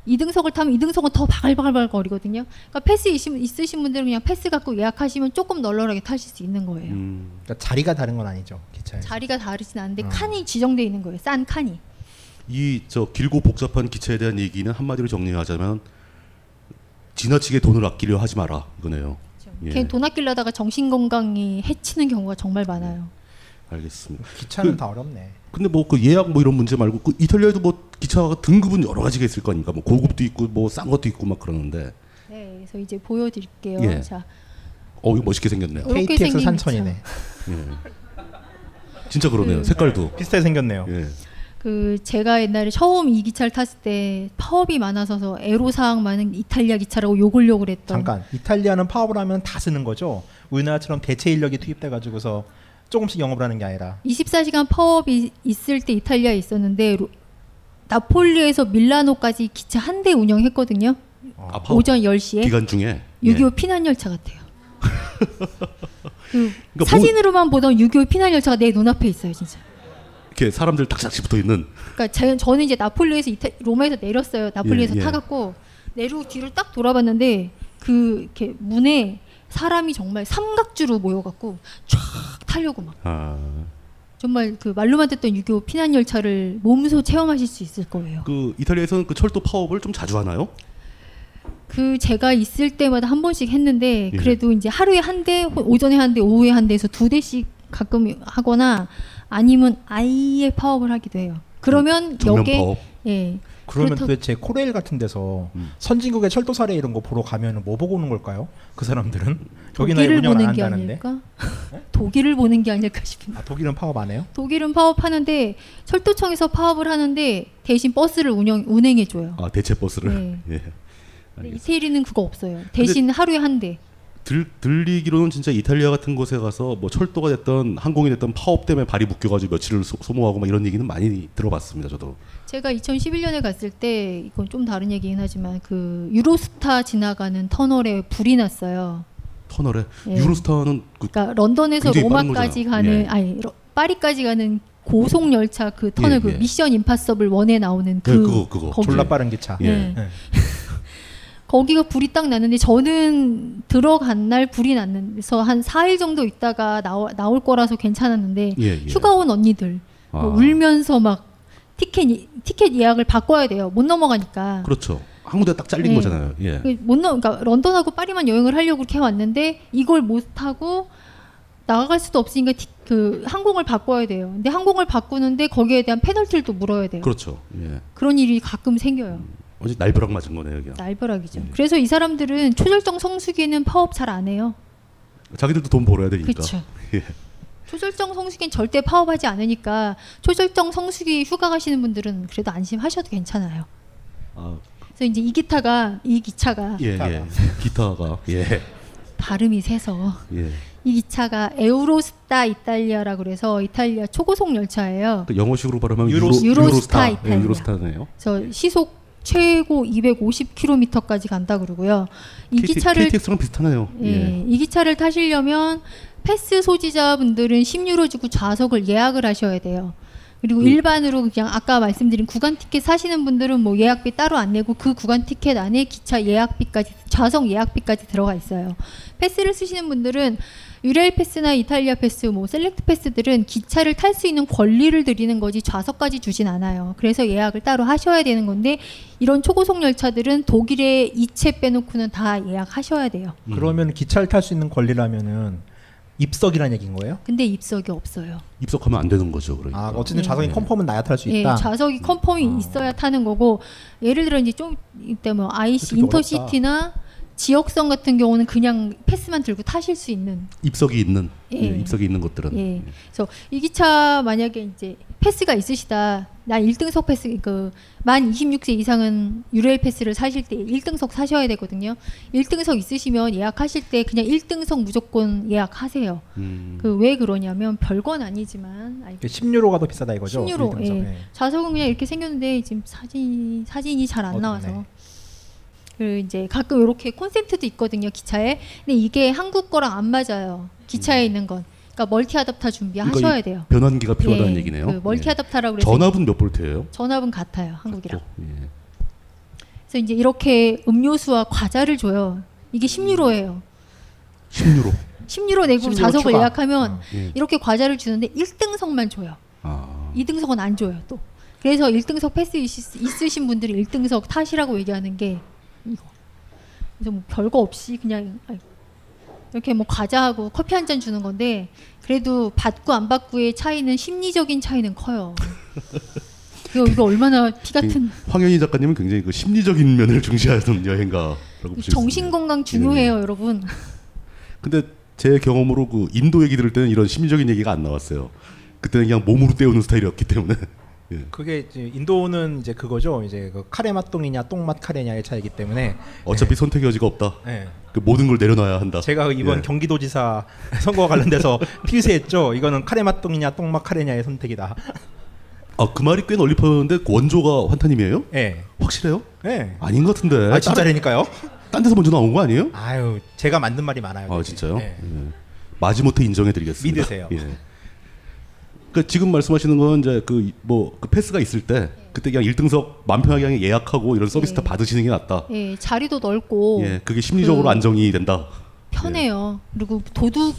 2등석을 타면 2등석은 더 바글바글 거리거든요. 그러니까 패스 있으신 분들은 그냥 패스 갖고 예약하시면 조금 널널하게 타실 수 있는 거예요. 그러니까 자리가 다른 건 아니죠, 기차에. 자리가 다르진 않은데 칸이 지정되어 있는 거예요. 싼 칸이. 저 길고 복잡한 기차에 대한 얘기는 한마디로 정리하자면 지나치게 돈을 아끼려 하지 마라, 이거네요. 그렇죠. 그냥 돈 아끼려다가 정신건강이 해치는 경우가 정말 많아요. 알겠습니다. 기차는 다 어렵네. 근데 그 예약 이런 문제 말고 이탈리아에도 기차가 등급은 여러 가지가 있을 거 아닙니까? 고급도 있고 싼 것도 있고 막 그러는데. 네, 그래서 이제 보여드릴게요. 자, 이거 멋있게 생겼네요. KTX 산천이네. 진짜 그러네요. 색깔도 비슷하게 생겼네요. 그 제가 옛날에 처음 이 기차를 탔을 때 파업이 많아서 애로사항 많은 이탈리아 기차라고 욕을 했던. 잠깐, 이탈리아는 파업을 하면 다 쓰는 거죠? 우리나라처럼 대체 인력이 투입돼가지고서 조금씩 영업을 하는 게 아니라. 24시간 파업이 있을 때 이탈리아에 있었는데 나폴리에서 밀라노까지 기차 한 대 운영했거든요. 오전 10시에 기간 중에 6.25 예. 피난 열차 같아요. 그 그러니까 사진으로만 보던 6.25 피난 열차가 내 눈앞에 있어요, 진짜. 이렇게 사람들 탁탁씩 붙어 있는. 그러니까 저는 이제 나폴리에서 로마에서 내렸어요. 나폴리에서 예, 예. 타갖고 내리고 뒤를 딱 돌아봤는데 그 이렇게 문에 사람이 정말 삼각주로 모여갖고 쫙 타려고 막. 아. 정말 그 말로만 듣던 6.25 피난 열차를 몸소 체험하실 수 있을 거예요. 그 이탈리아에서는 그 철도 파업을 좀 자주 하나요? 그 제가 있을 때마다 한 번씩 했는데 예. 그래도 이제 하루에 한 대, 오전에 한 대, 오후에 한 대에서 두 대씩 가끔 하거나 아니면 아예 파업을 하기도 해요. 그러면 여기에 파업. 예. 그러면 도대체 코레일 같은 데서 선진국의 철도 사례 이런 거 보러 가면 뭐 보고 오는 걸까요? 그 사람들은 여기나 운영 안 한다는데. 독일을 보는 게 아닐까 싶은데. 아, 독일은 파업 안 해요? 독일은 파업하는데 철도청에서 파업을 하는데 대신 버스를 운행해 줘요. 아, 대체 버스를. 예. 예. 이태리는 그거 없어요. 대신 하루에 한 대. 들리기로는 진짜 이탈리아 같은 곳에 가서 뭐 철도가 됐던 항공이 됐던 파업 때문에 발이 묶여가지고 며칠을 소모하고 막 이런 얘기는 많이 들어봤습니다. 저도. 제가 2011년에 갔을 때 이건 좀 다른 얘기긴 하지만 그 유로스타 지나가는 터널에 불이 났어요. 터널에? 예. 유로스타는 그러니까 런던에서 로마까지 가는 예. 아니 파리까지 가는 고속 열차 그 터널 예, 그 예. 미션 임파서블 1에 나오는 그 예, 그거. 졸라 빠른 기차. 예. 예. 예. 거기가 불이 딱 났는데 저는 들어간 날 불이 났는데서 한 4일 정도 있다가 나올 거라서 괜찮았는데 예, 예. 휴가 온 언니들 아. 뭐 울면서 막 티켓 예약을 바꿔야 돼요. 못 넘어가니까. 그렇죠. 아무 데나 딱 잘린 네. 거잖아요. 예. 그러니까 런던하고 파리만 여행을 하려고 이렇게 왔는데 이걸 못 타고 나갈 수도 없으니까 그 항공을 바꿔야 돼요. 근데 항공을 바꾸는데 거기에 대한 페널티를 또 물어야 돼요. 그렇죠. 예. 그런 일이 가끔 생겨요. 어제 날벼락 맞은 거네요, 여기. 날벼락이죠. 네. 그래서 이 사람들은 초절정 성수기에는 파업 잘 안 해요. 자기들도 돈 벌어야 되니까. 그렇죠. 예. 초절정 성수기는 절대 파업하지 않으니까 초절정 성수기 휴가 가시는 분들은 그래도 안심하셔도 괜찮아요. 아. 그래서 이제 이 기차가 예, 예. 기타가 예. 발음이 세서 예. 이 기차가 에우로스타 이탈리아라고 해서 이탈리아 초고속 열차예요. 그 영어식으로 발음하면 유로스타 이탈리아. 예, 유로스타네요. 저 시속 최고 250km까지 간다 그러고요. 이 기차를 KTX랑 비슷하네요. 예, 예. 이 기차를 타시려면 패스 소지자분들은 10유로 주고 좌석을 예약을 하셔야 돼요. 그리고 일반으로 그냥 아까 말씀드린 구간 티켓 사시는 분들은 뭐 예약비 따로 안 내고 그 구간 티켓 안에 기차 예약비까지 좌석 예약비까지 들어가 있어요. 패스를 쓰시는 분들은 유레일패스나 이탈리아 패스, 뭐 셀렉트 패스들은 기차를 탈 수 있는 권리를 드리는 거지 좌석까지 주진 않아요. 그래서 예약을 따로 하셔야 되는 건데 이런 초고속 열차들은 독일의 이체 빼놓고는 다 예약하셔야 돼요. 그러면 기차를 탈 수 있는 권리라면은 입석이란 얘기인 거예요? 근데 입석이 없어요. 입석하면 안 되는 거죠, 그러니까. 아, 어쨌든 네. 좌석이 컨펌은 나야 탈 수 있다. 네, 좌석이 컨펌이 있어야 타는 거고 예를 들어 이제 좀 이때 뭐 IC 인터시티나 어렵다. 지역성 같은 경우는 그냥 패스만 들고 타실 수 있는 입석이 있는 예. 예, 입석이 있는 것들은 예. 그래서 이 기차 만약에 이제 패스가 있으시다 나 1등석 패스 그 만 26세 이상은 유레일 패스를 사실 때 1등석 사셔야 되거든요. 1등석 있으시면 예약하실 때 그냥 1등석 무조건 예약하세요. 그 왜 그러냐면 별건 아니지만 10유로가 더 비싸다 이거죠. 10유로 예. 예. 좌석은 그냥 이렇게 생겼는데 지금 사진이 잘 안 나와서 그 이제 가끔 이렇게 콘센트도 있거든요 기차에. 근데 이게 한국 거랑 안 맞아요 기차에 있는 건. 그러니까 멀티 아답터 준비하셔야 그러니까 돼요. 변환기가 필요하다는 예, 얘기네요. 그 멀티 아답터라고 그래서 전압은 몇 볼트예요? 전압은 같아요 한국이랑. 예. 그래서 이제 이렇게 음료수와 과자를 줘요. 이게 10유로예요. 10유로. 10유로 내고 10유로 좌석을 추가. 예약하면 예. 이렇게 과자를 주는데 1등석만 줘요. 아. 2등석은 안 줘요 또. 그래서 1등석 패스 있으신 분들이 1등석 타시라고 얘기하는 게. 이거 그래서 뭐 별거 없이 그냥 이렇게 뭐 과자하고 커피 한 잔 주는 건데 그래도 받고 안 받고의 차이는 심리적인 차이는 커요. 이거 얼마나 피 같은. 황현희 작가님은 굉장히 그 심리적인 면을 중시하는 여행가라고 보시죠. 정신 건강 중요해요, 네. 여러분. 근데 제 경험으로 그 인도 얘기 들을 때는 이런 심리적인 얘기가 안 나왔어요. 그때는 그냥 몸으로 때우는 스타일이었기 때문에. 예. 그게 인도는 이제 그거죠. 이제 그 카레맛 똥이냐 똥맛 카레냐의 차이기 때문에 어차피 네. 선택의 여지가 없다. 네. 그 모든 걸 내려놔야 한다. 제가 이번 예. 경기도지사 선거와 관련돼서 필시했죠. 이거는 카레맛 똥이냐 똥맛 카레냐의 선택이다. 아, 그 말이 꽤 널리 퍼졌는데 원조가 환타님이에요? 네. 확실해요? 네. 아닌 것 같은데. 아 진짜라니까요? 딴 데서 먼저 나온 거 아니에요? 아유, 제가 만든 말이 많아요. 아 그게. 진짜요? 네. 예. 마지못해 인정해드리겠습니다. 믿으세요. 예. 그러니까 지금 말씀하시는 건 이제 그 패스가 있을 때 그때 그냥 1등석 맘 편하게 그냥 예약하고 이런 서비스 예. 다 받으시는 게 낫다. 예, 자리도 넓고. 예, 그게 심리적으로 안정이 된다. 편해요. 예. 그리고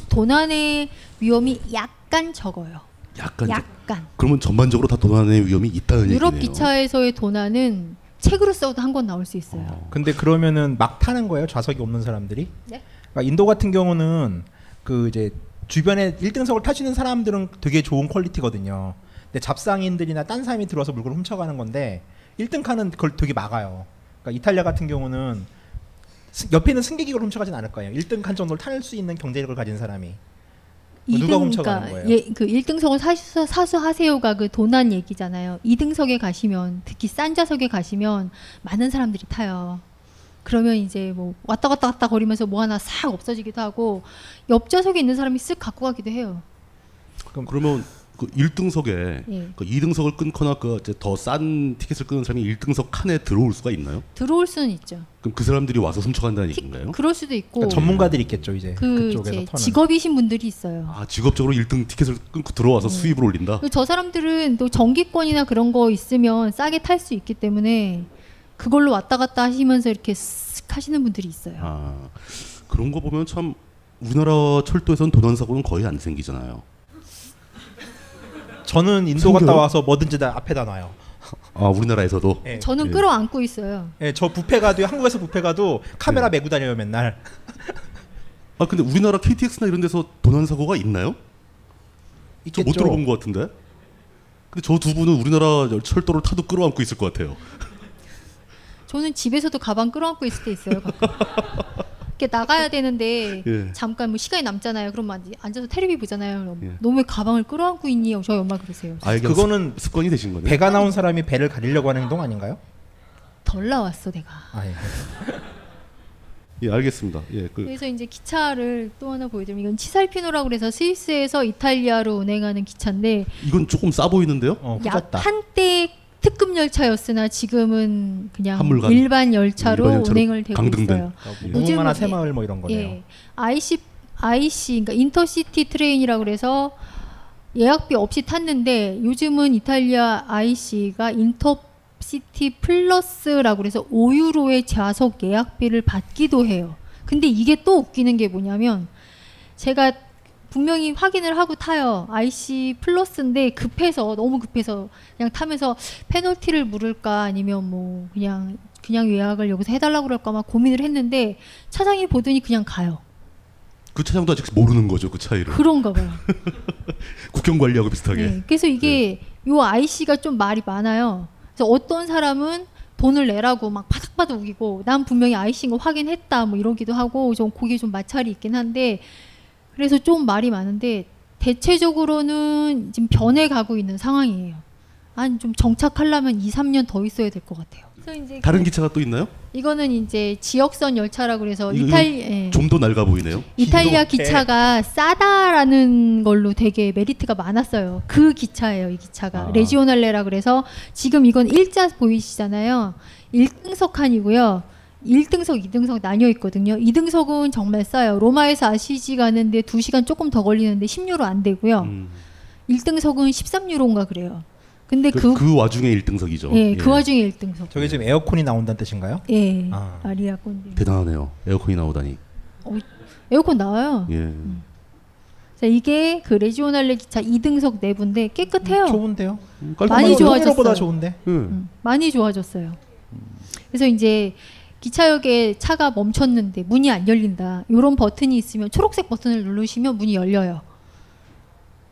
도난의 위험이 약간 적어요. 약간. 그러면 전반적으로 다 도난의 위험이 있다는 얘기네요. 유럽 기차에서의 도난은 책으로 써도 한 권 나올 수 있어요. 근데 그러면은 막 타는 거예요? 좌석이 없는 사람들이? 네. 그러니까 인도 같은 경우는 그 이제 주변에 1등석을 타시는 사람들은 되게 좋은 퀄리티거든요. 근데 잡상인들이나 딴 사람이 들어와서 물건을 훔쳐가는 건데 1등 칸은 그걸 되게 막아요. 그러니까 이탈리아 같은 경우는 옆에 있는 승객이 그걸 훔쳐가진 않을 거예요. 1등 칸 정도를 탈 수 있는 경제력을 가진 사람이. 누가 훔쳐가는 거예요? 예, 그 1등석을 사수하세요가 그 도난 얘기잖아요. 2등석에 가시면 특히 싼 좌석에 가시면 많은 사람들이 타요. 그러면 이제 뭐 왔다 갔다 갔다 거리면서 뭐 하나 싹 없어지기도 하고 옆 좌석에 있는 사람이 쓱 갖고 가기도 해요. 그러면 그 1등석에 예. 그 2등석을 끊거나 그 더 싼 티켓을 끊은 사람이 1등석 칸에 들어올 수가 있나요? 들어올 수는 있죠. 그럼 그 사람들이 와서 훔쳐간다는 얘기인가요? 그럴 수도 있고. 그러니까 전문가들이 있겠죠. 이제 그쪽에서 이제 직업이신 분들이 있어요. 아, 직업적으로 1등 티켓을 끊고 들어와서 네. 수입을 올린다? 저 사람들은 또 정기권이나 그런 거 있으면 싸게 탈 수 있기 때문에 그걸로 왔다 갔다 하시면서 이렇게 쓱 하시는 분들이 있어요. 아, 그런 거 보면 참 우리나라 철도에선 도난 사고는 거의 안 생기잖아요. 저는 인도 생겨요? 갔다 와서 뭐든지 다 앞에다 놔요. 아, 우리나라에서도? 네. 저는 끌어안고 있어요. 네, 저 뷔페 가도 한국에서 뷔페 가도 카메라 네. 메고 다녀요 맨날. 아 근데 우리나라 KTX나 이런 데서 도난 사고가 있나요? 저 못 들어본 것 같은데. 근데 저 두 분은 우리나라 철도를 타도 끌어안고 있을 것 같아요. 저는 집에서도 가방 끌어안고 있을 때 있어요. 이렇게 나가야 되는데 예. 잠깐 뭐 시간이 남잖아요. 그럼 앉아서 텔레비 보잖아요. 예. 너무 가방을 끌어안고 있니? 저희 엄마 그러세요. 아, 그거는 습관이 되신 거네요. 배가 나온 사람이 배를 가리려고 하는 행동 아닌가요? 덜 나왔어 내가. 아, 예. 예, 알겠습니다. 예, 그래서 이제 기차를 또 하나 보여드리면 이건 치살피노라고 해서 스위스에서 이탈리아로 운행하는 기차인데 이건 조금 싸 보이는데요? 한때 특급 열차였으나 지금은 그냥 한물간, 일반 열차로 운행을 되고 강등된. 있어요. 무궁화나 새마을 뭐 이런 거네요. 예, IC 그러니까 인터시티 트레인이라고 해서 예약비 없이 탔는데 요즘은 이탈리아 IC가 인터시티 플러스라고 해서 5유로의 좌석 예약비를 받기도 해요. 근데 이게 또 웃기는 게 뭐냐면 제가 분명히 확인을 하고 타요. IC 플러스인데 너무 급해서 그냥 타면서 페널티를 물을까 아니면 뭐 그냥 예약을 여기서 해달라고 그럴까 막 고민을 했는데 차장이 보더니 그냥 가요. 그 차장도 아직 모르는 거죠, 그 차이를. 그런가 봐요. 국경 관리하고 비슷하게. 네, 그래서 이게 요 IC가 좀 말이 많아요. 그래서 어떤 사람은 돈을 내라고 막 바닥바닥 우기고 난 분명히 IC인 거 확인했다 뭐 이러기도 하고 좀 그게 좀 마찰이 있긴 한데 그래서 좀 말이 많은데 대체적으로는 지금 변해가고 있는 상황이에요. 한 좀 정착하려면 2~3년 더 있어야 될 것 같아요. 그래서 이제 다른 기차가 또 있나요? 이거는 이제 지역선 열차라고 해서 이탈리아 좀 더 낡아 보이네요. 이탈리아 기차가 싸다라는 걸로 되게 메리트가 많았어요. 그 기차예요, 이 기차가. 아. 레지오날레라 그래서 지금 이건 일자 보이시잖아요. 1등석 칸이고요. 1등석, 2등석 나뉘어 있거든요. 2등석은 정말 싸요. 로마에서 아시시 가는데 2시간 조금 더 걸리는데 10유로 안 되고요. 1등석은 13유로인가 그래요. 근데 그 와중에 1등석이죠. 예, 예. 그 와중에 1등석. 저게 지금 에어컨이 나온다는 뜻인가요? 예. 아. 아리아콘. 대단하네요. 에어컨이 나오다니. 에어컨 나와요. 예. 자, 이게 그 레지오날레 기차 2등석 내부인데 깨끗해요. 좋은데요. 많이 좋아졌어요. 좋은데. 많이 좋아졌어요. 그래서 이제 기차역에 차가 멈췄는데 문이 안 열린다. 이런 버튼이 있으면 초록색 버튼을 누르시면 문이 열려요.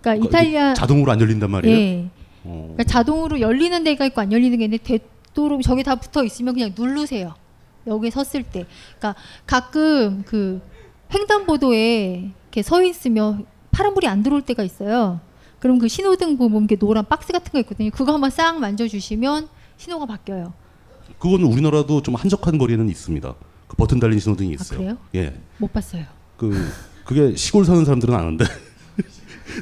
그러니까 이탈리아 자동으로 안 열린단 말이에요? 예. 그러니까 자동으로 열리는 데가 있고 안 열리는 게 있는데 되도록 저기 다 붙어 있으면 그냥 누르세요. 여기에 섰을 때. 그러니까 가끔 그 횡단보도에 이렇게 서 있으면 파란불이 안 들어올 때가 있어요. 그럼 그 신호등고 뭐 이렇게 노란 박스 같은 거 있거든요. 그거 한번 싹 만져주시면 신호가 바뀌어요. 그거는 우리나라도 좀 한적한 거리에는 있습니다. 그 버튼 달린 신호등이 있어요. 아, 그래요? 예. 못 봤어요. 그게 시골 사는 사람들은 아는데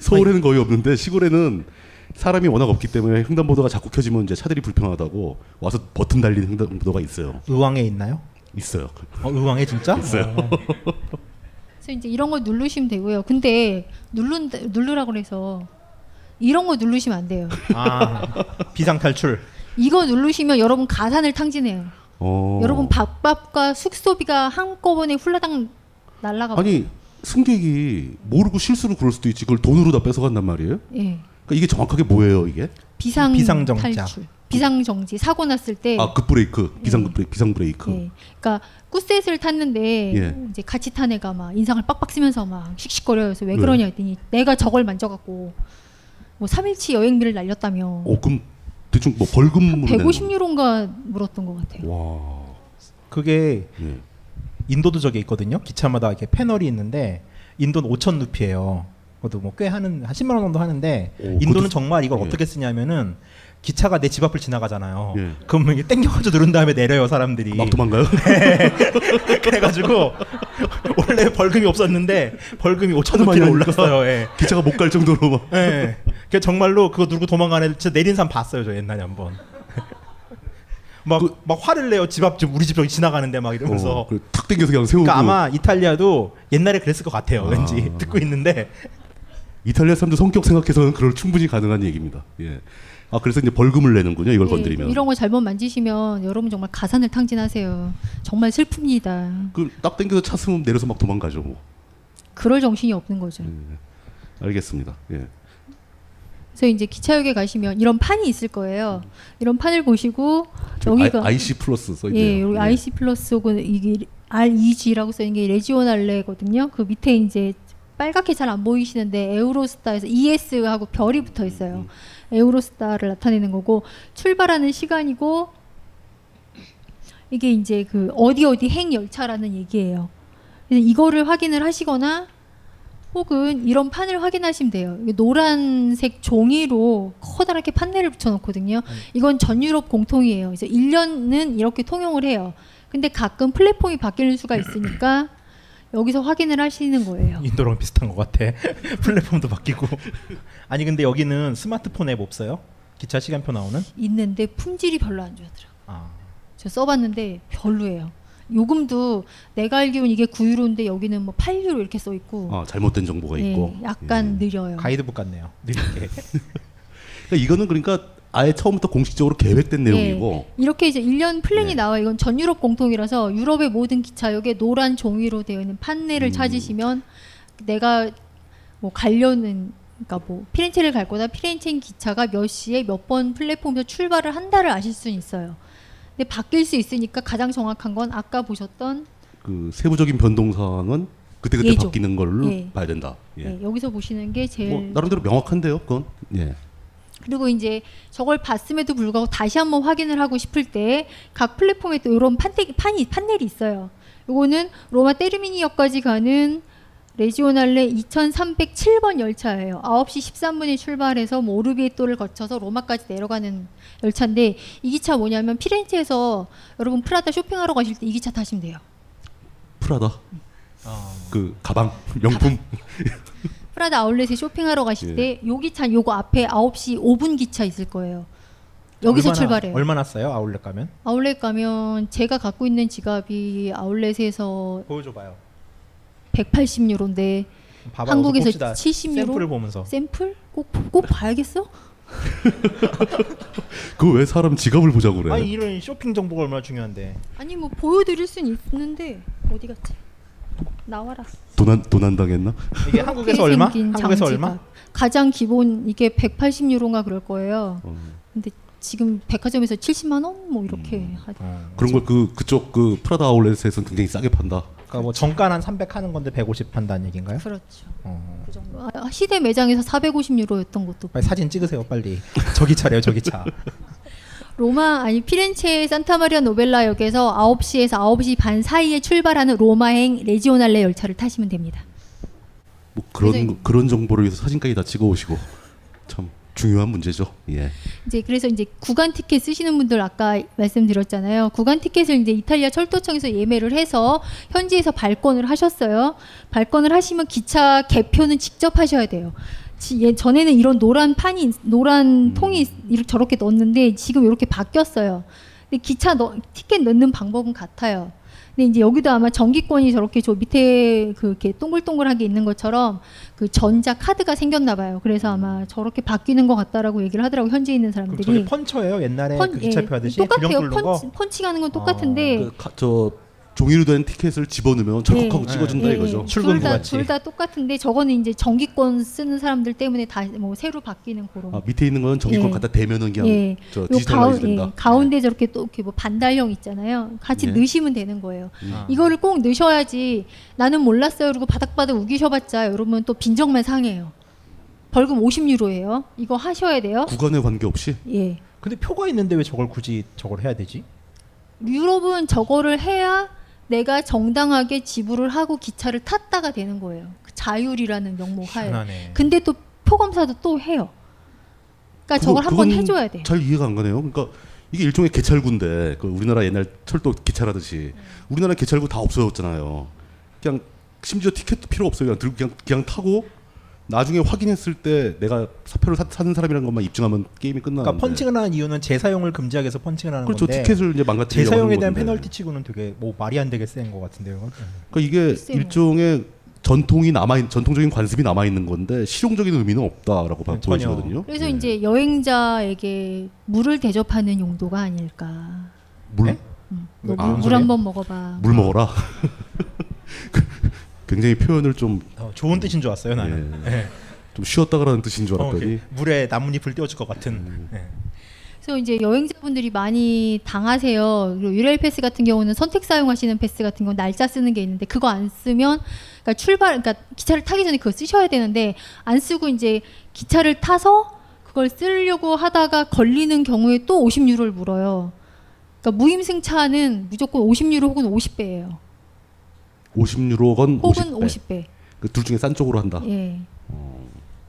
서울에는 거의 없는데 시골에는 사람이 워낙 없기 때문에 횡단보도가 자꾸 켜지면 이제 차들이 불편하다고 와서 버튼 달린 횡단보도가 있어요. 의왕에 있나요? 있어요. 의왕에 진짜? 있어요. 그래서 이제 이런 걸 누르시면 되고요. 근데 누르라고 해서 이런 거 누르시면 안 돼요. 아, 비상탈출. 이거 누르시면 여러분 가산을 탕진해요. 여러분 밥값과 숙소비가 한꺼번에 훌라당 날라가고. 아니 승객이 모르고 실수로 그럴 수도 있지. 그걸 돈으로 다 뺏어간단 말이에요? 예. 그러니까 이게 정확하게 뭐예요 이게? 비상탈출. 비상정지. 사고 났을 때. 아, 급브레이크. 비상급브레이크. 비상브레이크. 예. 그러니까 꾸셋을 탔는데 예. 이제 같이 탄 애가 막 인상을 빡빡 쓰면서 막 씩씩거려요. 그래서 왜 그러냐 했더니 내가 저걸 만져갖고 뭐 3일치 여행비를 날렸다며. 그럼 대충 뭐 벌금으로 150유로인가 물었던 것 같아요. 와. 그게 예. 인도도 저게 있거든요. 기차마다 이렇게 패널이 있는데 인도는 5,000루피예요. 그것도 뭐 꽤 하는 한 10만 원 정도 하는데 인도는 정말 이걸 예. 어떻게 쓰냐면은 기차가 내 집 앞을 지나가잖아요. 예. 그러면 이게 땡겨가지고 누른 다음에 내려요 사람들이. 막 도망가요? 네. 그래가지고 원래 벌금이 없었는데 벌금이 5,000루피로 올랐어요. 예. 기차가 못 갈 정도로 막. 네. 그 정말로 그거 누르고 도망가는 진짜 내린 사람 봤어요 저 옛날에 한번. 막 화를 내요. 집 앞 우리 집 저기 지나가는데 막 이러면서. 탁 땡겨서 그냥 세우고. 그러니까 아마 이탈리아도 옛날에 그랬을 것 같아요. 아. 왠지 듣고 있는데. 이탈리아 사람들 성격 생각해서는 그럴 충분히 가능한 얘기입니다. 예. 아 그래서 이제 벌금을 내는군요. 이걸 네, 건드리면. 이런 거 잘못 만지시면 여러분 정말 가산을 탕진하세요. 정말 슬픕니다. 그 딱 당겨서 차 쓰면 내려서 막 도망가죠. 뭐. 그럴 정신이 없는 거죠. 예, 알겠습니다. 예. 그래서 이제 기차역에 가시면 이런 판이 있을 거예요. 이런 판을 보시고 여기가 IC 플러스 써 있네요. 예, 여기 네. IC 플러스 혹은 이게 REG라고 써 있는 게 레지오날레거든요. 그 밑에 이제 빨갛게 잘 안 보이시는데 에우로스타에서 ES하고 별이 붙어 있어요. 에우로스타를 나타내는 거고 출발하는 시간이고 이게 이제 그 어디 행 열차라는 얘기예요. 그래서 이거를 확인을 하시거나 혹은 이런 판을 확인하시면 돼요. 노란색 종이로 커다랗게 판넬을 붙여놓거든요. 이건 전 유럽 공통이에요. 그래서 1년은 이렇게 통용을 해요. 근데 가끔 플랫폼이 바뀌는 수가 있으니까 여기서 확인을 하시는 거예요. 인도랑 비슷한 것 같아. 플랫폼도 바뀌고. 아니 근데 여기는 스마트폰 앱 없어요? 기차 시간표 나오는? 있는데 품질이 별로 안 좋더라고요. 아. 저 써봤는데 별로예요. 요금도 내가 알기로는 이게 9유로인데 여기는 뭐 8유로 이렇게 써 있고. 아 잘못된 정보가 네, 있고. 약간 예. 느려요. 가이드북 같네요. 느리게. 그러니까 이거는 그러니까 아예 처음부터 공식적으로 계획된 내용이고. 네. 이렇게 이제 1년 플랜이 네. 나와. 이건 전 유럽 공통이라서 유럽의 모든 기차역에 노란 종이로 되어 있는 판넬을 찾으시면 내가 뭐 가려는 그러니까 뭐 피렌체를 갈 거다. 피렌체 기차가 몇 시에 몇 번 플랫폼에서 출발을 한다를 아실 수는 있어요. 근데 바뀔 수 있으니까 가장 정확한 건 아까 보셨던 그 세부적인 변동 사항은 그때그때 예조. 바뀌는 걸로 예. 봐야 된다. 예. 네, 여기서 보시는 게 제일 뭐, 나름대로 명확한데요, 그건. 예. 그리고 이제 저걸 봤음에도 불구하고 다시 한번 확인을 하고 싶을 때 각 플랫폼에 또 이런 판넬이 있어요. 이거는 로마 테르미니역까지 가는 레지오날레 2307번 열차예요. 9시 13분에 출발해서 뭐 오르비에토를 거쳐서 로마까지 내려가는 열차인데 이 기차 뭐냐면 피렌체에서 여러분 프라다 쇼핑하러 가실 때 이 기차 타시면 돼요. 프라다? 그 가방? 명품? 가방. 프라다 아울렛에 쇼핑하러 가실 때 요 예. 기차 요거 앞에 9시 5분 기차 있을 거예요. 여기서 출발해요. 얼마나 싸요? 아울렛 가면? 아울렛 가면 제가 갖고 있는 지갑이 아울렛에서 보여줘봐요. 180유로인데 한국에서 봅시다. 70유로? 샘플을 보면서. 샘플? 꼭 봐야겠어? 그거 왜 사람 지갑을 보자고 그래? 아니 이런 쇼핑 정보가 얼마나 중요한데. 아니 뭐 보여드릴 순 있는데 어디 갔지? 나와라. 도난 당했나? 이게 한국에서 얼마? 한국에서 얼마? 가장 기본 이게 180유로인가 그럴 거예요. 근데 지금 백화점에서 70만 원 뭐 이렇게 하죠. 그런 걸 그쪽 그 프라다 아울렛에서는 굉장히 싸게 판다. 그러니까 뭐 정가는 한 300 하는 건데 150 판다는 얘기인가요? 그렇죠. 그 정도. 아, 시대 매장에서 450유로였던 것도. 빨리 사진 찍으세요, 빨리. 저기 차래요, 저기 차. 로마 아니 피렌체의 산타마리아 노벨라 역에서 9시에서 9시 반 사이에 출발하는 로마행 레지오날레 열차를 타시면 됩니다. 뭐 그런 정보를 위해서 사진까지 다 찍어 오시고. 참 중요한 문제죠. 예. 이제 그래서 이제 구간 티켓 쓰시는 분들 아까 말씀드렸잖아요. 구간 티켓을 이제 이탈리아 철도청에서 예매를 해서 현지에서 발권을 하셨어요. 발권을 하시면 기차 개표는 직접 하셔야 돼요. 전에는 이런 노란 판이 노란 통이 이렇게 저렇게 넣었는데 지금 이렇게 바뀌었어요. 근데 기차 티켓 넣는 방법은 같아요. 근데 이제 여기도 아마 전기권이 저렇게 저 밑에 그 이렇게 동글동글하게 있는 것처럼 그 전자 카드가 생겼나 봐요. 그래서 아마 저렇게 바뀌는 것 같다라고 얘기를 하더라고 현지에 있는 사람들이. 저게 펀쳐예요 옛날에 그 기차표 하듯이. 똑같아요. 펀치 가는 건 똑같은데. 저 종이로 된 티켓을 집어넣으면 적극하고 네. 찍어준다 네. 이거죠. 출근구 같이. 둘 다 똑같은데 저거는 이제 전기권 쓰는 사람들 때문에 다 뭐 새로 바뀌는 그런. 아, 밑에 있는 건 전기권 네. 갖다 대면은 그냥 네. 저 디지털화해서 된다. 네. 가운데 네. 저렇게 또 이렇게 뭐 반달형 있잖아요. 같이 네. 넣으시면 되는 거예요. 아. 이거를 꼭 넣으셔야지. 나는 몰랐어요. 그리고 바닥바닥 우기셔봤자 여러분 또 빈정만 상해요. 벌금 50유로예요. 이거 하셔야 돼요. 구간에 관계없이. 예. 근데 표가 있는데 왜 저걸 굳이 저걸 해야 되지? 유럽은 저거를 해야 내가 정당하게 지불을 하고 기차를 탔다가 되는 거예요. 그 자율이라는 명목 하에. 근데 또 표검사도 또 해요. 그러니까 저걸 한번 해줘야 돼. 잘 이해가 안 가네요. 그러니까 이게 일종의 개찰구인데 그 우리나라 옛날 철도 개찰하듯이 우리나라 개찰구 다 없어졌잖아요. 그냥 심지어 티켓도 필요 없어요. 그냥 들고 그냥 타고 나중에 확인했을 때 내가 사표를 사는 사람이라는 것만 입증하면 게임이 끝나는데. 그러니까 펀칭을 하는 이유는 재사용을 금지하기 위해서 펀칭을 하는 그렇죠, 건데. 그렇죠. 티켓을 이제 망가뜨리려고 재사용에 대한 페널티치고는 되게 뭐 말이 안 되게 센 것 같은데요. 그러니까 이게 일종의 전통이 전통적인 관습이 남아 있는 건데 실용적인 의미는 없다라고 보여지거든요. 그래서 네. 이제 여행자에게 물을 대접하는 용도가 아닐까. 물? 네? 물 한번 먹어봐. 물 먹어라. 굉장히 표현을 좀 좋은 뜻인 줄 알았어요 나는. 예, 네. 좀 쉬었다가라는 뜻인 줄 알았더니 물에 나뭇잎을 띄워줄 것 같은. 네. 그래서 이제 여행자분들이 많이 당하세요. 그리고 유레일 패스 같은 경우는 선택 사용하시는 패스 같은 건 날짜 쓰는 게 있는데 그거 안 쓰면 그러니까 그러니까 기차를 타기 전에 그거 쓰셔야 되는데 안 쓰고 이제 기차를 타서 그걸 쓰려고 하다가 걸리는 경우에 또 50유로를 물어요. 그러니까 무임승차는 무조건 50유로 혹은 50배예요. 50유로건 혹은 50배. 그 둘 중에 싼 쪽으로 한다. 예.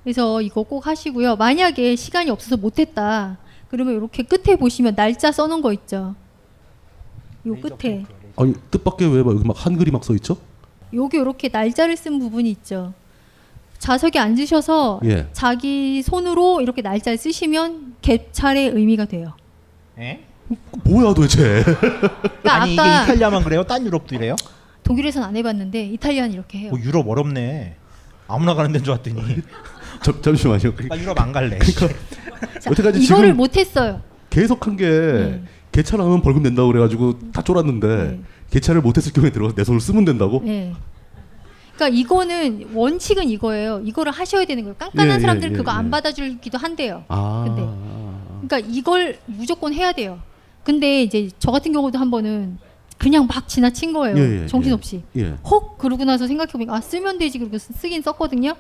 그래서 이거 꼭 하시고요. 만약에 시간이 없어서 못했다. 그러면 이렇게 끝에 보시면 날짜 써놓은 거 있죠. 요 끝에. 아니 뜻밖에 왜 막 여기 막 한글이 막 써 있죠? 여기 이렇게 날짜를 쓴 부분이 있죠. 좌석에 앉으셔서 예. 자기 손으로 이렇게 날짜를 쓰시면 개찰의 의미가 돼요. 에? 뭐야 도대체? 그러니까 아니 이게 이탈리아만 그래요? 딴 유럽도 이래요? 독일에서는 안 해봤는데 이탈리아는 이렇게 해요. 유럽 어렵네. 아무나 가는 데인 줄 알았더니. 잠시만요. 나 유럽 안 갈래. 그러니까 자, 여태까지 이거를 못했어요. 계속 한 게 네. 개차를 하면 벌금 낸다고 그래가지고 다 쫄았는데 네. 개차를 못했을 경우에 들어가서 내 손을 쓰면 된다고? 네. 그러니까 이거는 원칙은 이거예요. 이거를 하셔야 되는 거예요. 깐깐한 예, 사람들은 예, 그거 예. 안 받아주기도 한대요. 아. 근데. 그러니까 이걸 무조건 해야 돼요. 근데 이제 저 같은 경우도 한 번은 그냥 막 지나친 거예요. 예, 예, 정신없이. 예. 혹 그러고 나서 생각해보니까 아 쓰면 되지 그러고 쓰긴 썼거든요.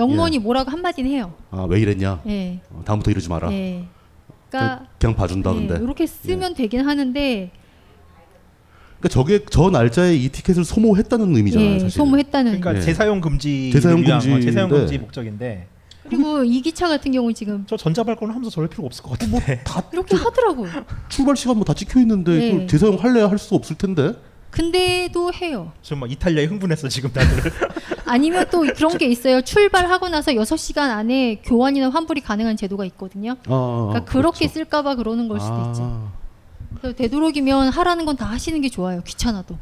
영무원이 예. 뭐라고 한마디는 해요. 아 왜 이랬냐. 예. 다음부터 이러지 마라. 예. 그러니까 그냥 봐준다 예, 근데. 이렇게 쓰면 예. 되긴 하는데. 그러니까 저게 저 날짜에 이 티켓을 소모했다는 의미잖아요. 예, 사실. 소모했다는. 그러니까 예. 재사용 금지 목적인데. 그리고 이 기차 같은 경우 지금 저 전자발권 하면서 저럴 필요가 없을 것 같은데 뭐 다 이렇게 하더라고요. 출발 시간 뭐 다 찍혀 있는데 네. 그걸 재사용 할래야 할 수 없을 텐데. 근데도 해요. 정말 이탈리아에 흥분했어 지금 다들. 아니면 또 그런 게 있어요. 출발하고 나서 6시간 안에 교환이나 환불이 가능한 제도가 있거든요. 그러니까 그렇게 그렇죠. 쓸까 봐 그러는 걸 수도 있죠. 그래서 되도록이면 하라는 건 다 하시는 게 좋아요. 귀찮아도.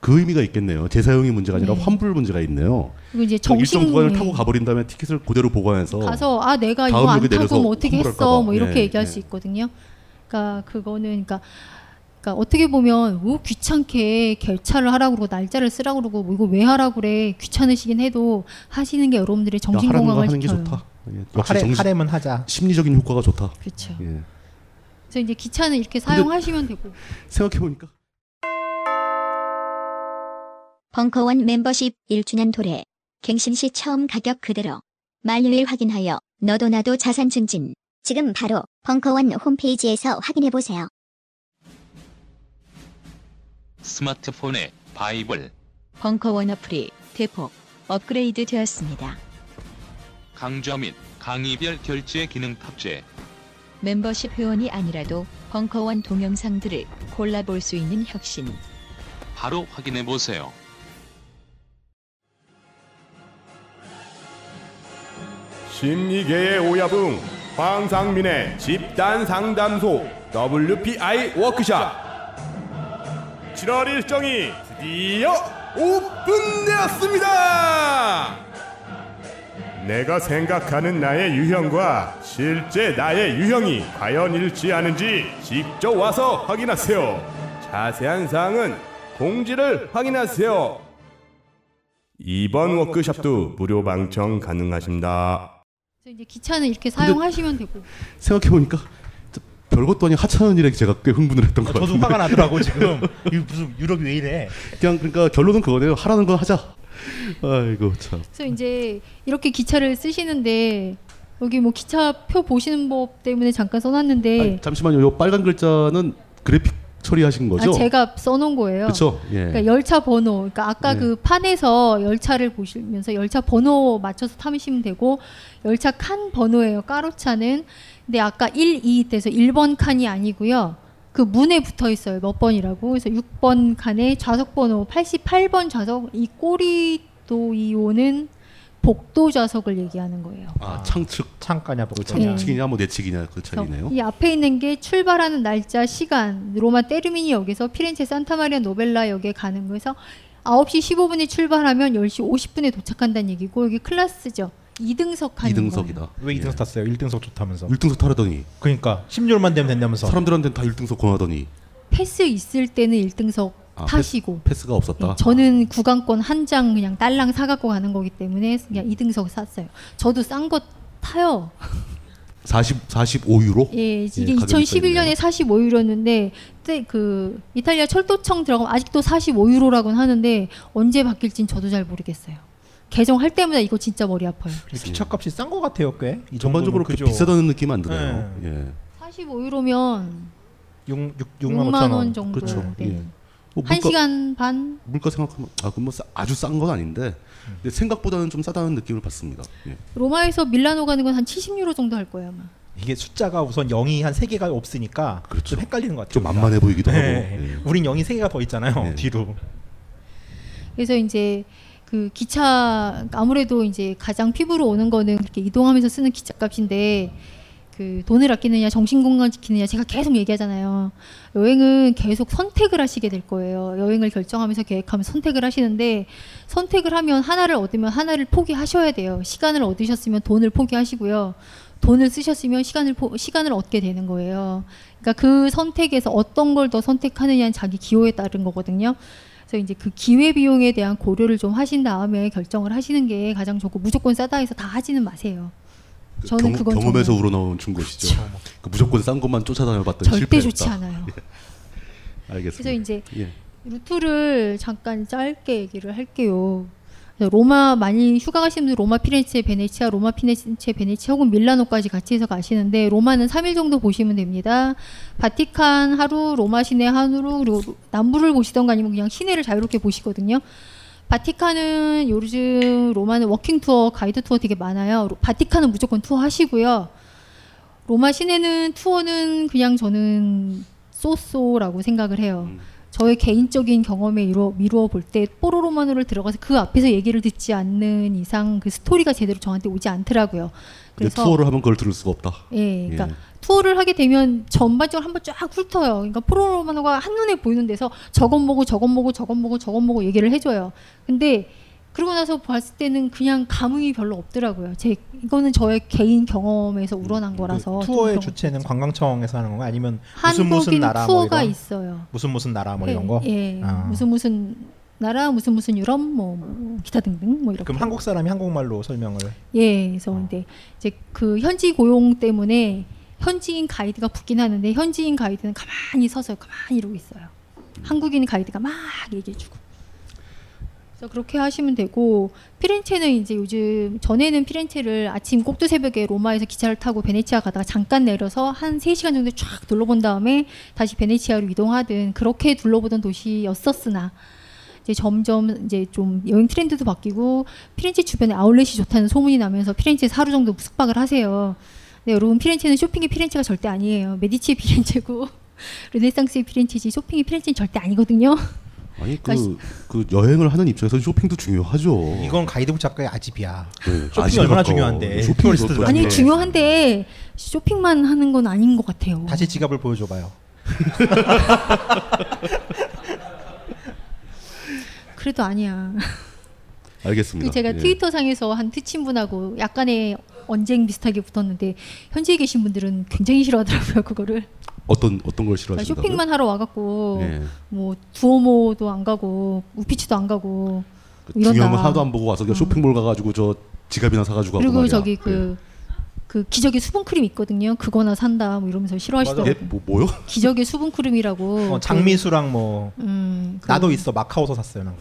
그 의미가 있겠네요. 재사용이 문제가 아니라 네. 환불 문제가 있네요. 그리고 이제 일정 구간을 타고 가버린 다음에 티켓을 그대로 보관해서 가서 아 내가 이거 안 타고 뭐 어떻게 했어 뭐 이렇게 네, 얘기할 네. 수 있거든요. 그러니까 그거는 그러니까 어떻게 보면 뭐 귀찮게 결차를 하라고 그러고 날짜를 쓰라고 그러고 뭐 이거 왜 하라고 그래 귀찮으시긴 해도 하시는 게 여러분들의 정신 건강을 지켜요. 하려면 하자. 심리적인 효과가 좋다. 그렇죠. 예. 그래서 이제 기차는 이렇게 사용하시면 되고 생각해 보니까. 벙커 원 멤버십 1주년 도래. 갱신 시 처음 가격 그대로. 만료일 확인하여 너도 나도 자산 증진. 지금 바로 벙커 원 홈페이지에서 확인해 보세요. 스마트폰에 바이블. 벙커 원 어플이 대폭 업그레이드 되었습니다. 강좌 및 강의별 결제 기능 탑재. 멤버십 회원이 아니라도 벙커원 동영상들을 골라볼 수 있는 혁신. 바로 확인해보세요. 심리계의 오야붕, 황상민의 집단 상담소 WPI 워크샵 7월 일정이 드디어 오픈되었습니다. 내가 생각하는 나의 유형과 실제 나의 유형이 과연 일치하는지 직접 와서 확인하세요. 자세한 사항은 공지를 확인하세요. 이번 워크숍도 무료 방청 가능하십니다. 이제 기차는 이렇게 사용하시면 되고. 생각해보니까 별것도 아닌 하찮은 일에 제가 꽤 흥분을 했던 것 같아요. 저도 화가 나더라고 지금. 무슨 유럽이 왜 이래. 그러니까 결론은 그거네요. 하라는 건 하자. 아이고 참. 그래서 이제 이렇게 기차를 쓰시는데 여기 뭐 기차표 보시는 법 때문에 잠깐 써놨는데. 아니, 잠시만요. 요 빨간 글자는 그래픽 처리하신 거죠? 아, 제가 써놓은 거예요. 그렇죠. 예. 그러니까 열차 번호. 그러니까 아까 예. 그 판에서 열차를 보시면서 열차 번호 맞춰서 타시면 되고 열차 칸 번호예요. 까로차는. 근데 아까 1, 2 때서 1번 칸이 아니고요. 그 문에 붙어 있어요. 몇 번이라고. 그래서 6번 칸에 좌석 번호 88번 좌석. 이 꼬리도 이오는 복도 좌석을 얘기하는 거예요. 아, 창측 창가냐 복도냐. 창측이냐 뭐 내측이냐 그 차이네요. 이 앞에 있는 게 출발하는 날짜, 시간. 로마 테르미니 역에서 피렌체 산타마리아 노벨라 역에 가는 거에서 9시 15분에 출발하면 10시 50분에 도착한다는 얘기고 여기 클라스죠. 2등석 하는 2등석이다. 거예요. 왜 2등석 예. 탔어요? 1등석 좋다면서. 1등석 타라더니. 그러니까 10유로만 되면 된다면서. 사람들한테는 다 1등석 권하더니. 패스 있을 때는 1등석 아, 타시고. 패스가 없었다. 예, 저는 구간권 한 장 그냥 딸랑 사갖고 가는 거기 때문에 그냥 2등석 샀어요. 저도 싼 거 타요. 45유로? 예, 이게 예, 2011년에 45유로였는데 그때 그 이탈리아 철도청 들어가면 아직도 45유로라고는 하는데 언제 바뀔진 저도 잘 모르겠어요. 개정할 때마다 이거 진짜 머리 아파요. 기차값이 싼 것 같아요, 꽤. 전반적으로 그렇게 비싸다는 느낌이 안 드네요. 네. 예. 45유로면 6만 5천 원 정도. 그렇죠. 네. 예. 뭐 물가, 1시간 반. 물가 생각하면 아, 그건 뭐 아주 싼 건 아닌데 근데 생각보다는 좀 싸다는 느낌을 받습니다. 예. 로마에서 밀라노 가는 건 한 70유로 정도 할 거예요, 아마. 이게 숫자가 우선 0이 한 3개가 없으니까 그렇죠. 좀 헷갈리는 것 같아요. 좀 만만해 보이기도 네. 하고. 예. 우린 0이 3개가 더 있잖아요, 예. 뒤로. 그래서 이제 그 기차 아무래도 이제 가장 피부로 오는 거는 그렇게 이동하면서 쓰는 기차값인데 그 돈을 아끼느냐 정신 건강 지키느냐 제가 계속 얘기하잖아요. 여행은 계속 선택을 하시게 될 거예요. 여행을 결정하면서 계획하면서 선택을 하시는데 선택을 하면 하나를 얻으면 하나를 포기하셔야 돼요. 시간을 얻으셨으면 돈을 포기하시고요. 돈을 쓰셨으면 시간을 얻게 되는 거예요. 그러니까 그 선택에서 어떤 걸 더 선택하느냐는 자기 기호에 따른 거거든요. 그래서 이제 그 기회 비용에 대한 고려를 좀 하신 다음에 결정을 하시는 게 가장 좋고 무조건 싸다 해서 다 하지는 마세요. 저는 그건 경험에서 우러나온 충고시죠. 그렇죠. 그 무조건 싼 것만 쫓아다녀봤더니 절대 실패했다. 좋지 않아요. 예. 알겠습니다. 그래서 이제 예. 루트를 잠깐 짧게 얘기를 할게요. 로마 많이 휴가 가시는 분들 로마 피렌체 베네치아 로마 피렌체 베네치아 혹은 밀라노까지 같이 해서 가시는데 로마는 3일 정도 보시면 됩니다. 바티칸 하루 로마 시내 하루 그리고 남부를 보시던가 아니면 그냥 시내를 자유롭게 보시거든요. 바티칸은 요즘 로마는 워킹 투어 가이드 투어 되게 많아요. 바티칸은 무조건 투어 하시고요. 로마 시내는 투어는 그냥 저는 쏘쏘라고 생각을 해요. 저의 개인적인 경험에 미루어 볼 때 뽀로로마노를 들어가서 그 앞에서 얘기를 듣지 않는 이상 그 스토리가 제대로 저한테 오지 않더라고요. 그래서 투어를 하면 그걸 들을 수가 없다. 예, 그러니까 예. 투어를 하게 되면 전반적으로 한번 쫙 훑어요. 그러니까 뽀로로마노가 한눈에 보이는 데서 저건 뭐고 저건 뭐고 저건 뭐고 저건 뭐고 얘기를 해줘요. 근데 그러고 나서 봤을 때는 그냥 감흥이 별로 없더라고요. 이거는 저의 개인 경험에서 우러난 거라서. 그 투어의 주체는 관광청에서 하는 건가? 아니면 무슨 나라 뭐 이런? 한국인 투어가 있어요. 무슨 나라 뭐 네, 이런 거? 예, 아. 무슨 나라, 무슨 유럽 뭐 기타 등등 뭐 이렇게. 그럼 한국 사람이 한국말로 설명을? 예, 그래서 근데 이제 그 현지 고용 때문에 현지인 가이드가 붙긴 하는데 현지인 가이드는 가만히 서서 가만히 이러고 있어요. 한국인 가이드가 막 얘기해주고. 그렇게 하시면 되고 피렌체는 이제 요즘 전에는 피렌체를 아침 꼭두 새벽에 로마에서 기차를 타고 베네치아 가다가 잠깐 내려서 한 3시간 정도 쫙 둘러본 다음에 다시 베네치아로 이동하든 그렇게 둘러보던 도시였었으나 이제 점점 이제 좀 여행 트렌드도 바뀌고 피렌체 주변에 아울렛이 좋다는 소문이 나면서 피렌체에서 하루 정도 숙박을 하세요. 네, 여러분 피렌체는 쇼핑의 피렌체가 절대 아니에요. 메디치의 피렌체고 르네상스의 피렌체지 쇼핑의 피렌체는 절대 아니거든요. 아니 그 여행을 하는 입장에서 쇼핑도 중요하죠. 이건 가이드북 작가의 아집이야. 네, 쇼핑이 아집이 얼마나 중요한데. 쇼핑리스트들 아니 중요한데 쇼핑만 하는 건 아닌 것 같아요. 다시 지갑을 보여줘봐요. 그래도 아니야. 알겠습니다. 제가 트위터 상에서 한 트친분하고 약간의 언쟁 비슷하게 붙었는데 현지에 계신 분들은 굉장히 싫어하더라고요 그거를. 어떤 걸 싫어하신다고요? 쇼핑만 하러 와갖고 네. 뭐 두오모도 안 가고 우피치도 안 가고 그 중요한 거 하나도 안 보고 와서 쇼핑몰 가가지고 저 지갑이나 사가지고 그리고 가고 저기 그 기적의 수분크림 있거든요. 그거나 산다 뭐 이러면서 싫어하시더라고요. 뭐요? 기적의 수분크림이라고. 장미수랑 뭐 나도 있어. 마카오서 샀어요. 난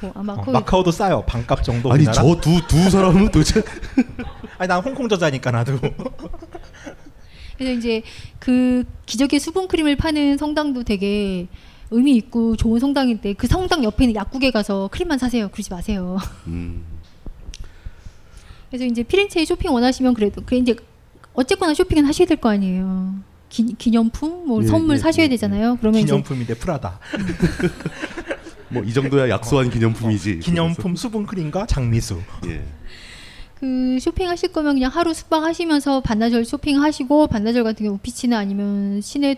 그거. 마카오도 싸요. 반값 정도. 아니 저 두 사람은 도대체 아니 난 홍콩 저자니까 나도. 그래서 이제 그 기적의 수분크림을 파는 성당도 되게 의미 있고 좋은 성당인데 그 성당 옆에 있는 약국에 가서 크림만 사세요. 그러지 마세요. 그래서 이제 피렌체에 쇼핑 원하시면 그래도 그 이제 어쨌거나 쇼핑은 하셔야 될 거 아니에요. 기념품 뭐 예, 선물 예, 사셔야 되잖아요. 그러면 기념품인데 프라다. 뭐 이 정도야 약소한 기념품이지. 기념품 수분크림과 장미수. 예. 그 쇼핑하실 거면 그냥 하루 숙박하시면서 반나절 쇼핑하시고 반나절 같은 경우 우피치나 아니면 시내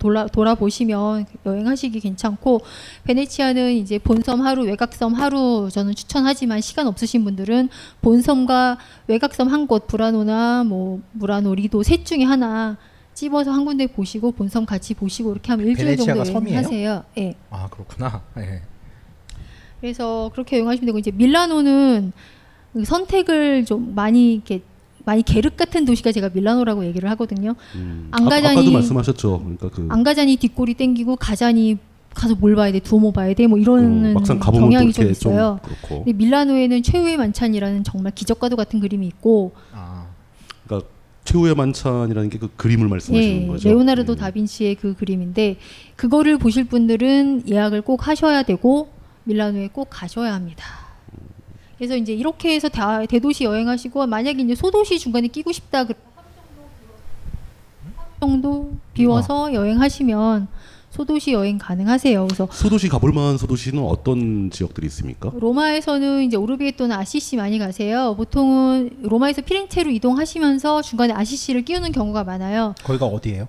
돌아보시면 여행하시기 괜찮고 베네치아는 이제 본섬 하루 외곽섬 하루 저는 추천하지만 시간 없으신 분들은 본섬과 외곽섬 한 곳 브라노나 뭐 무라노리도 셋 중에 하나 찝어서 한 군데 보시고 본섬 같이 보시고 이렇게 하면 일주일 정도 여행하세요. 네. 아 그렇구나. 네. 그래서 그렇게 여행하시면 되고 이제 밀라노는 선택을 좀 많이 계륵 같은 도시가 제가 밀라노라고 얘기를 하거든요. 안가자니 아까도 말씀하셨죠. 그러니까 그 안가자니 뒷골이 땡기고 가자니 가서 뭘 봐야 돼, 두오모 봐야 돼, 뭐 이런 경향이 좀 있어요. 근데 밀라노에는 최후의 만찬이라는 정말 기적과도 같은 그림이 있고. 아, 그러니까 최후의 만찬이라는 게 그 그림을 말씀하시는 예, 거죠. 레오나르도 다빈치의 그 그림인데 그거를 보실 분들은 예약을 꼭 하셔야 되고 밀라노에 꼭 가셔야 합니다. 그래서 이제 이렇게 해서 다 대도시 여행하시고 만약에 이제 소도시 중간에 끼고 싶다 그러면 하루 정도 비워서 여행하시면 소도시 여행 가능하세요. 그래서 소도시 가볼만한 소도시는 어떤 지역들이 있습니까? 로마에서는 이제 오르비에토나 아시시 많이 가세요. 보통은 로마에서 피렌체로 이동하시면서 중간에 아시시를 끼우는 경우가 많아요. 거기가 어디예요?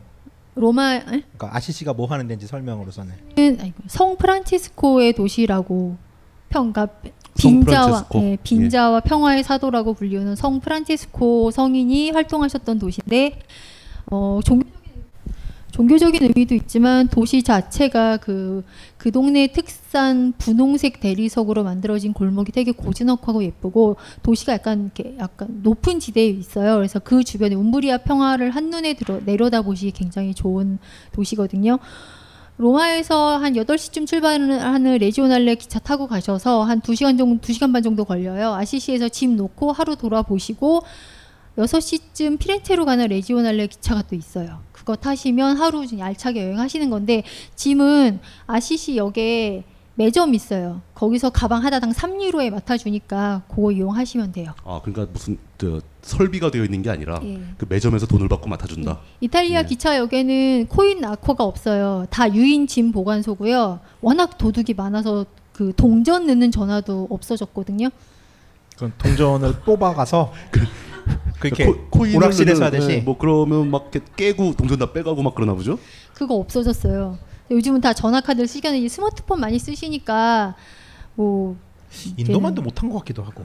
로마 그러니까 아시시가 뭐 하는 데인지 설명으로서는 성 프란치스코의 도시라고 평가. 빈자와 평화의 사도라고 불리우는 성 프란치스코 성인이 활동하셨던 도시인데 종교적인 의미도 있지만 도시 자체가 그 동네 특산 분홍색 대리석으로 만들어진 골목이 되게 고즈넉하고 예쁘고 도시가 약간 높은 지대에 있어요. 그래서 그 주변에 움브리아 평화를 한눈에 내려다보시기 굉장히 좋은 도시거든요. 로마에서 한 8시쯤 출발하는 레지오날레 기차 타고 가셔서 한 2시간 반 정도 걸려요. 아시시에서 집 놓고 하루 돌아보시고 6시쯤 피렌체로 가는 레지오날레 기차가 또 있어요. 그거 타시면 하루 알차게 여행하시는 건데 짐은 아시시 역에 매점 있어요. 거기서 가방 하나당 3유로에 맡아주니까 그거 이용하시면 돼요. 아 그러니까 무슨 설비가 되어 있는 게 아니라 예. 그 매점에서 돈을 받고 맡아준다. 예. 이탈리아 예. 기차역에는 코인 아코가 없어요. 다 유인 짐 보관소고요. 워낙 도둑이 많아서 그 동전 넣는 전화도 없어졌거든요. 그럼 동전을 뽑아가서 그렇게 오락실에서 하듯이 네, 뭐 그러면 막 깨고 동전 다 빼가고 막 그러나 보죠? 그거 없어졌어요. 요즘은 다 전화카드를 쓰기에는 스마트폰 많이 쓰시니까 뭐 인도만도 못한 것 같기도 하고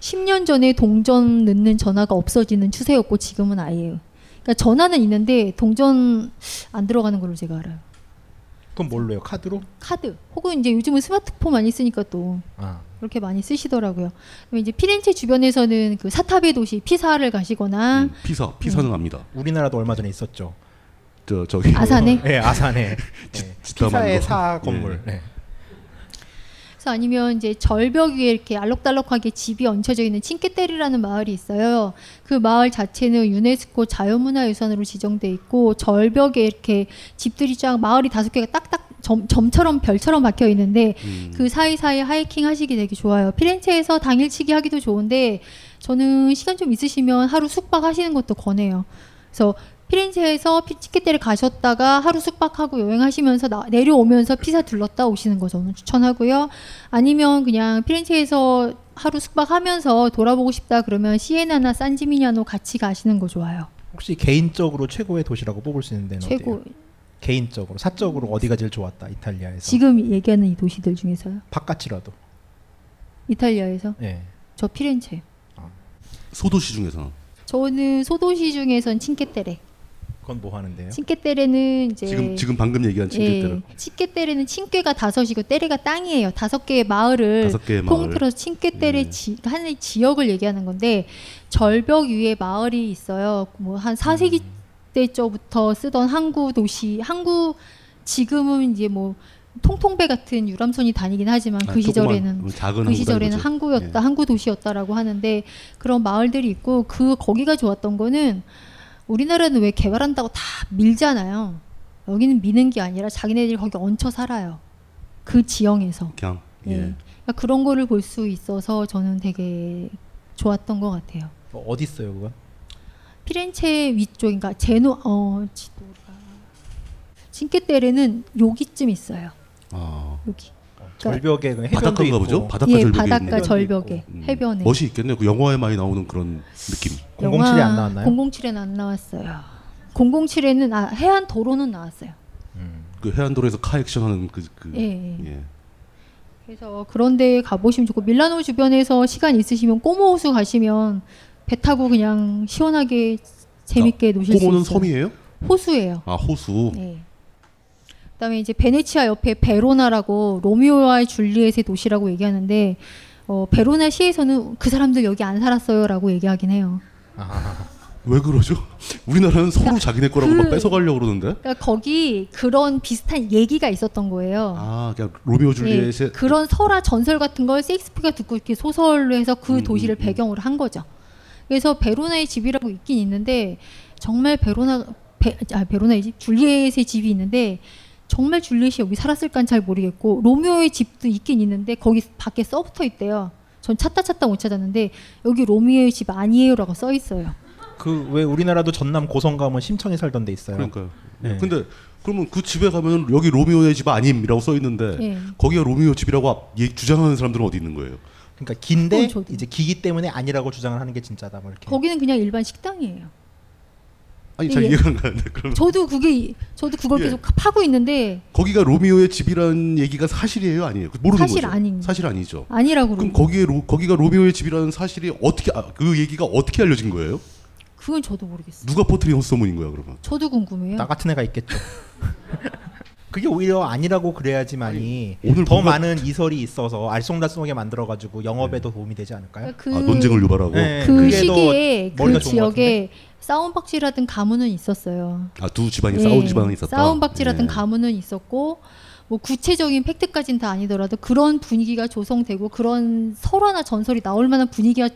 10년 전에 동전 넣는 전화가 없어지는 추세였고 지금은 아예요. 그러니까 전화는 있는데 동전 안 들어가는 걸로 제가 알아요. 그럼 뭘로 해요? 카드로? 카드 혹은 이제 요즘은 스마트폰 많이 쓰니까 또 그렇게 많이 쓰시더라고요. 이제 피렌체 주변에서는 그 사탑의 도시 피사를 가시거나 피사는 압니다. 우리나라도 얼마 전에 있었죠. 저기 아산에? 네, 아산에 피사의 사 건물. 네. 네. 그래서 아니면 이제 절벽 위에 이렇게 알록달록하게 집이 얹혀져 있는 친케테레라는 마을이 있어요. 그 마을 자체는 유네스코 자연문화유산으로 지정돼 있고 절벽에 이렇게 집들이 쫙 마을이 5개가 딱딱 점처럼 별처럼 박혀 있는데 그 사이사이 하이킹 하시기 되게 좋아요. 피렌체에서 당일치기 하기도 좋은데 저는 시간 좀 있으시면 하루 숙박하시는 것도 권해요. 그래서 피렌체에서 친케테레 가셨다가 하루 숙박하고 여행하시면서 내려오면서 피사 들렀다 오시는 거 저는 추천하고요. 아니면 그냥 피렌체에서 하루 숙박하면서 돌아보고 싶다 그러면 시에나나 산지미냐노 같이 가시는 거 좋아요. 혹시 개인적으로 최고의 도시라고 뽑을 수 있는 데는 최고... 어디예요? 개인적으로, 사적으로 어디가 제일 좋았다 이탈리아에서? 지금 얘기하는 이 도시들 중에서요? 바깥이라도. 이탈리아에서? 네. 저 피렌체. 아. 소도시 중에서는? 저는 소도시 중에선 친케테레. 그건 뭐 하는데요? 친케테레는 이제 지금 방금 얘기한 친케테레. 예, 친케테레는 친케가 5이고 테레가 땅이에요. 5개의 마을을 통틀어서 친케테레 한 지역을 얘기하는 건데 절벽 위에 마을이 있어요. 뭐 한 4세기 때부터 쓰던 항구 도시, 항구 지금은 이제 뭐 통통배 같은 유람선이 다니긴 하지만 그 시절에는 항구였다, 예. 항구 도시였다라고 하는데 그런 마을들이 있고 거기가 좋았던 거는 우리나라는 왜 개발한다고 다 밀잖아요. 여기는 미는 게 아니라 자기네들이 거기 얹혀 살아요. 그 지형에서. 그냥, 예. 그러니까 그런 거를 볼 수 있어서 저는 되게 좋았던 것 같아요. 어디 있어요, 그건? 피렌체 위쪽, 그러니까 지도가 친케테레는 여기쯤 있어요. 아. 여기. 그러니까 절벽에 바닷가인가 보죠? 바닷가, 예, 절벽에 바닷가 절벽에 해변에 멋이 있겠네요. 그 영화에 많이 나오는 그런 느낌. 007에 안 나왔나요? 007에는 안 나왔어요. 007에는 해안도로는 나왔어요. 그 해안도로에서 카액션하는 예. 그래서 그런 데에 가보시면 좋고 밀라노 주변에서 시간 있으시면 꼬모호수 가시면 배 타고 그냥 시원하게 재밌게 노실 수 있어요. 꼬모는 섬이에요? 호수예요. 아 호수. 네. 그다음에 이제 베네치아 옆에 베로나라고 로미오와 줄리엣의 도시라고 얘기하는데 베로나 시에서는 그 사람들 여기 안 살았어요라고 얘기하긴 해요. 아, 왜 그러죠? 우리나라는 서로 자기네 거라고 막 뺏어가려고 그러는데. 그러니까 거기 그런 비슷한 얘기가 있었던 거예요. 아, 그냥 로미오 줄리엣의 네, 그런 설화 전설 같은 걸 세익스피어가 듣고 이렇게 소설로 해서 그 도시를 배경으로 한 거죠. 그래서 베로나의 집이라고 있긴 있는데 정말 베로나의 집 줄리엣의 집이 있는데. 정말 줄리엣이 여기 살았을까는 잘 모르겠고 로미오의 집도 있긴 있는데 거기 밖에 써붙어 있대요. 전 찾다 못 찾았는데 여기 로미오의 집 아니에요라고 써 있어요. 그 왜 우리나라도 전남 고성 가면 심청이 살던 데 있어요. 그러니까요. 네. 근데 그러면 그 집에 가면 여기 로미오의 집 아님이라고 써 있는데 네. 거기가 로미오 집이라고 주장하는 사람들은 어디 있는 거예요? 그러니까 긴데 이제 기기 때문에 아니라고 주장을 하는 게 진짜다 뭐 이렇게. 거기는 그냥 일반 식당이에요. 아니 잘 이해가 안 가는데 그러면 저도 그걸 계속 파고 있는데 거기가 로미오의 집이라는 얘기가 사실이에요 아니에요? 모르는 사실 거죠? 사실 아니죠. 아니라고 그럼 거기가 로미오의 집이라는 사실이 어떻게 그 얘기가 어떻게 알려진 거예요? 그건 저도 모르겠어요. 누가 퍼뜨린 헛소문인 거야 그러면? 저도 궁금해요. 나 같은 애가 있겠죠. 그게 오히려 아니라고 그래야지만이 오늘 더 많은 이설이 있어서 알쏭달쏭하게 만들어가지고 영업에도 도움이 되지 않을까요? 논쟁을 유발하고 네, 그 시기에 그 지역에 싸움박질하던 가문은 있었어요. 아, 두 집안이 네, 싸운 집안이 있었다. 싸움박질하던 네. 가문은 있었고 뭐 구체적인 팩트까지는 다 아니더라도 그런 분위기가 조성되고 그런 설화나 전설이 나올 만한 분위기는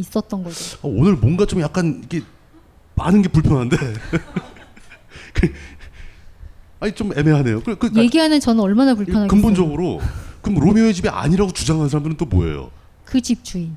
있었던 거죠. 오늘 뭔가 좀 약간 이게 많은 게 불편한데. 아니 좀 애매하네요. 얘기하는 저는 얼마나 불편하겠어요. 근본적으로 그럼 로미오의 집이 아니라고 주장하는 사람들은 또 뭐예요? 그 집 주인.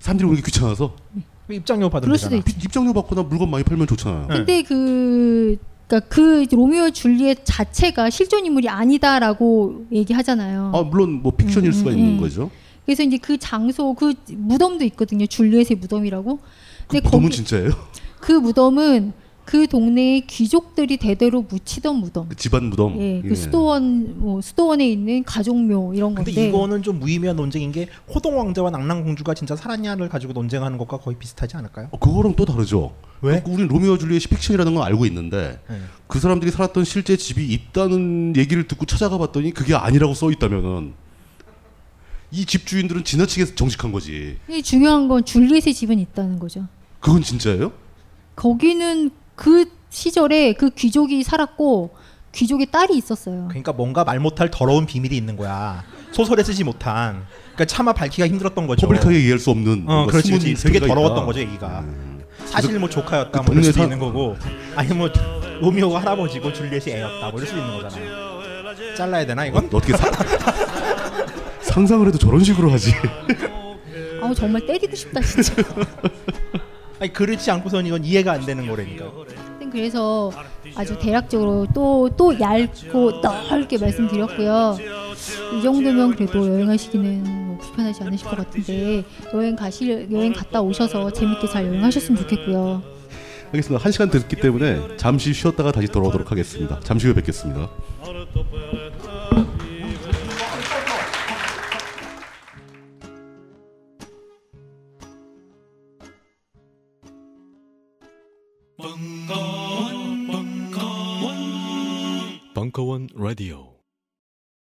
사람들이 오는 게 귀찮아서? 네. 입장료 받으면 그럴 수도 있지. 입장료 받거나 물건 많이 팔면 좋잖아요. 근데 그러니까 그 로미오 줄리엣 자체가 실존 인물이 아니다라고 얘기하잖아요. 아 물론 뭐 픽션일 수가 있는 거죠. 그래서 이제 그 장소 그 무덤도 있거든요. 줄리엣의 무덤이라고. 근데 그 무덤은 진짜예요? 그 무덤은 그 동네의 귀족들이 대대로 묻히던 무덤. 그 집안 무덤. 예, 그 예. 수도원에 있는 가족묘 이런 건데. 근데 이거는 좀 무의미한 논쟁인 게 호동 왕자와 낭랑 공주가 진짜 살았냐를 가지고 논쟁하는 것과 거의 비슷하지 않을까요? 그거랑 또 다르죠. 왜? 우린 로미오 줄리엣이 픽션이라는 건 알고 있는데 그 사람들이 살았던 실제 집이 있다는 얘기를 듣고 찾아가 봤더니 그게 아니라고 써 있다면은 이 집 주인들은 지나치게 정직한 거지. 이 중요한 건 줄리엣의 집은 있다는 거죠. 그건 진짜예요? 거기는 그 시절에 그 귀족이 살았고 귀족의 딸이 있었어요. 그러니까 뭔가 말 못할 더러운 비밀이 있는 거야. 소설에 쓰지 못한. 그러니까 차마 밝히기가 힘들었던 거죠. 퍼블릭하게 얘기할 수 없는. 그렇지. 되게 더러웠던 거죠, 얘기가. 사실 뭐 조카였다 뭐 이럴 수도 있는 거고. 아니 뭐 로미오가 할아버지고 줄리엣이 애였다 뭐 이럴 수도 있는 거잖아요. 잘라야 되나 이건? 너 어떻게 상상을 해도 저런 식으로 하지. 아우 정말 때리고 싶다 진짜. 아니 그렇지 않고선 이건 이해가 안 되는 거라니까. 그래서 아주 대략적으로 또 얇고 넓게 말씀드렸고요. 이 정도면 그래도 여행하시기는 뭐 불편하지 않으실 것 같은데 여행 갔다 오셔서 재밌게 잘 여행하셨으면 좋겠고요. 알겠습니다. 1시간 됐기 때문에 잠시 쉬었다가 다시 돌아오도록 하겠습니다. 잠시 후에 뵙겠습니다. Bunker One Radio.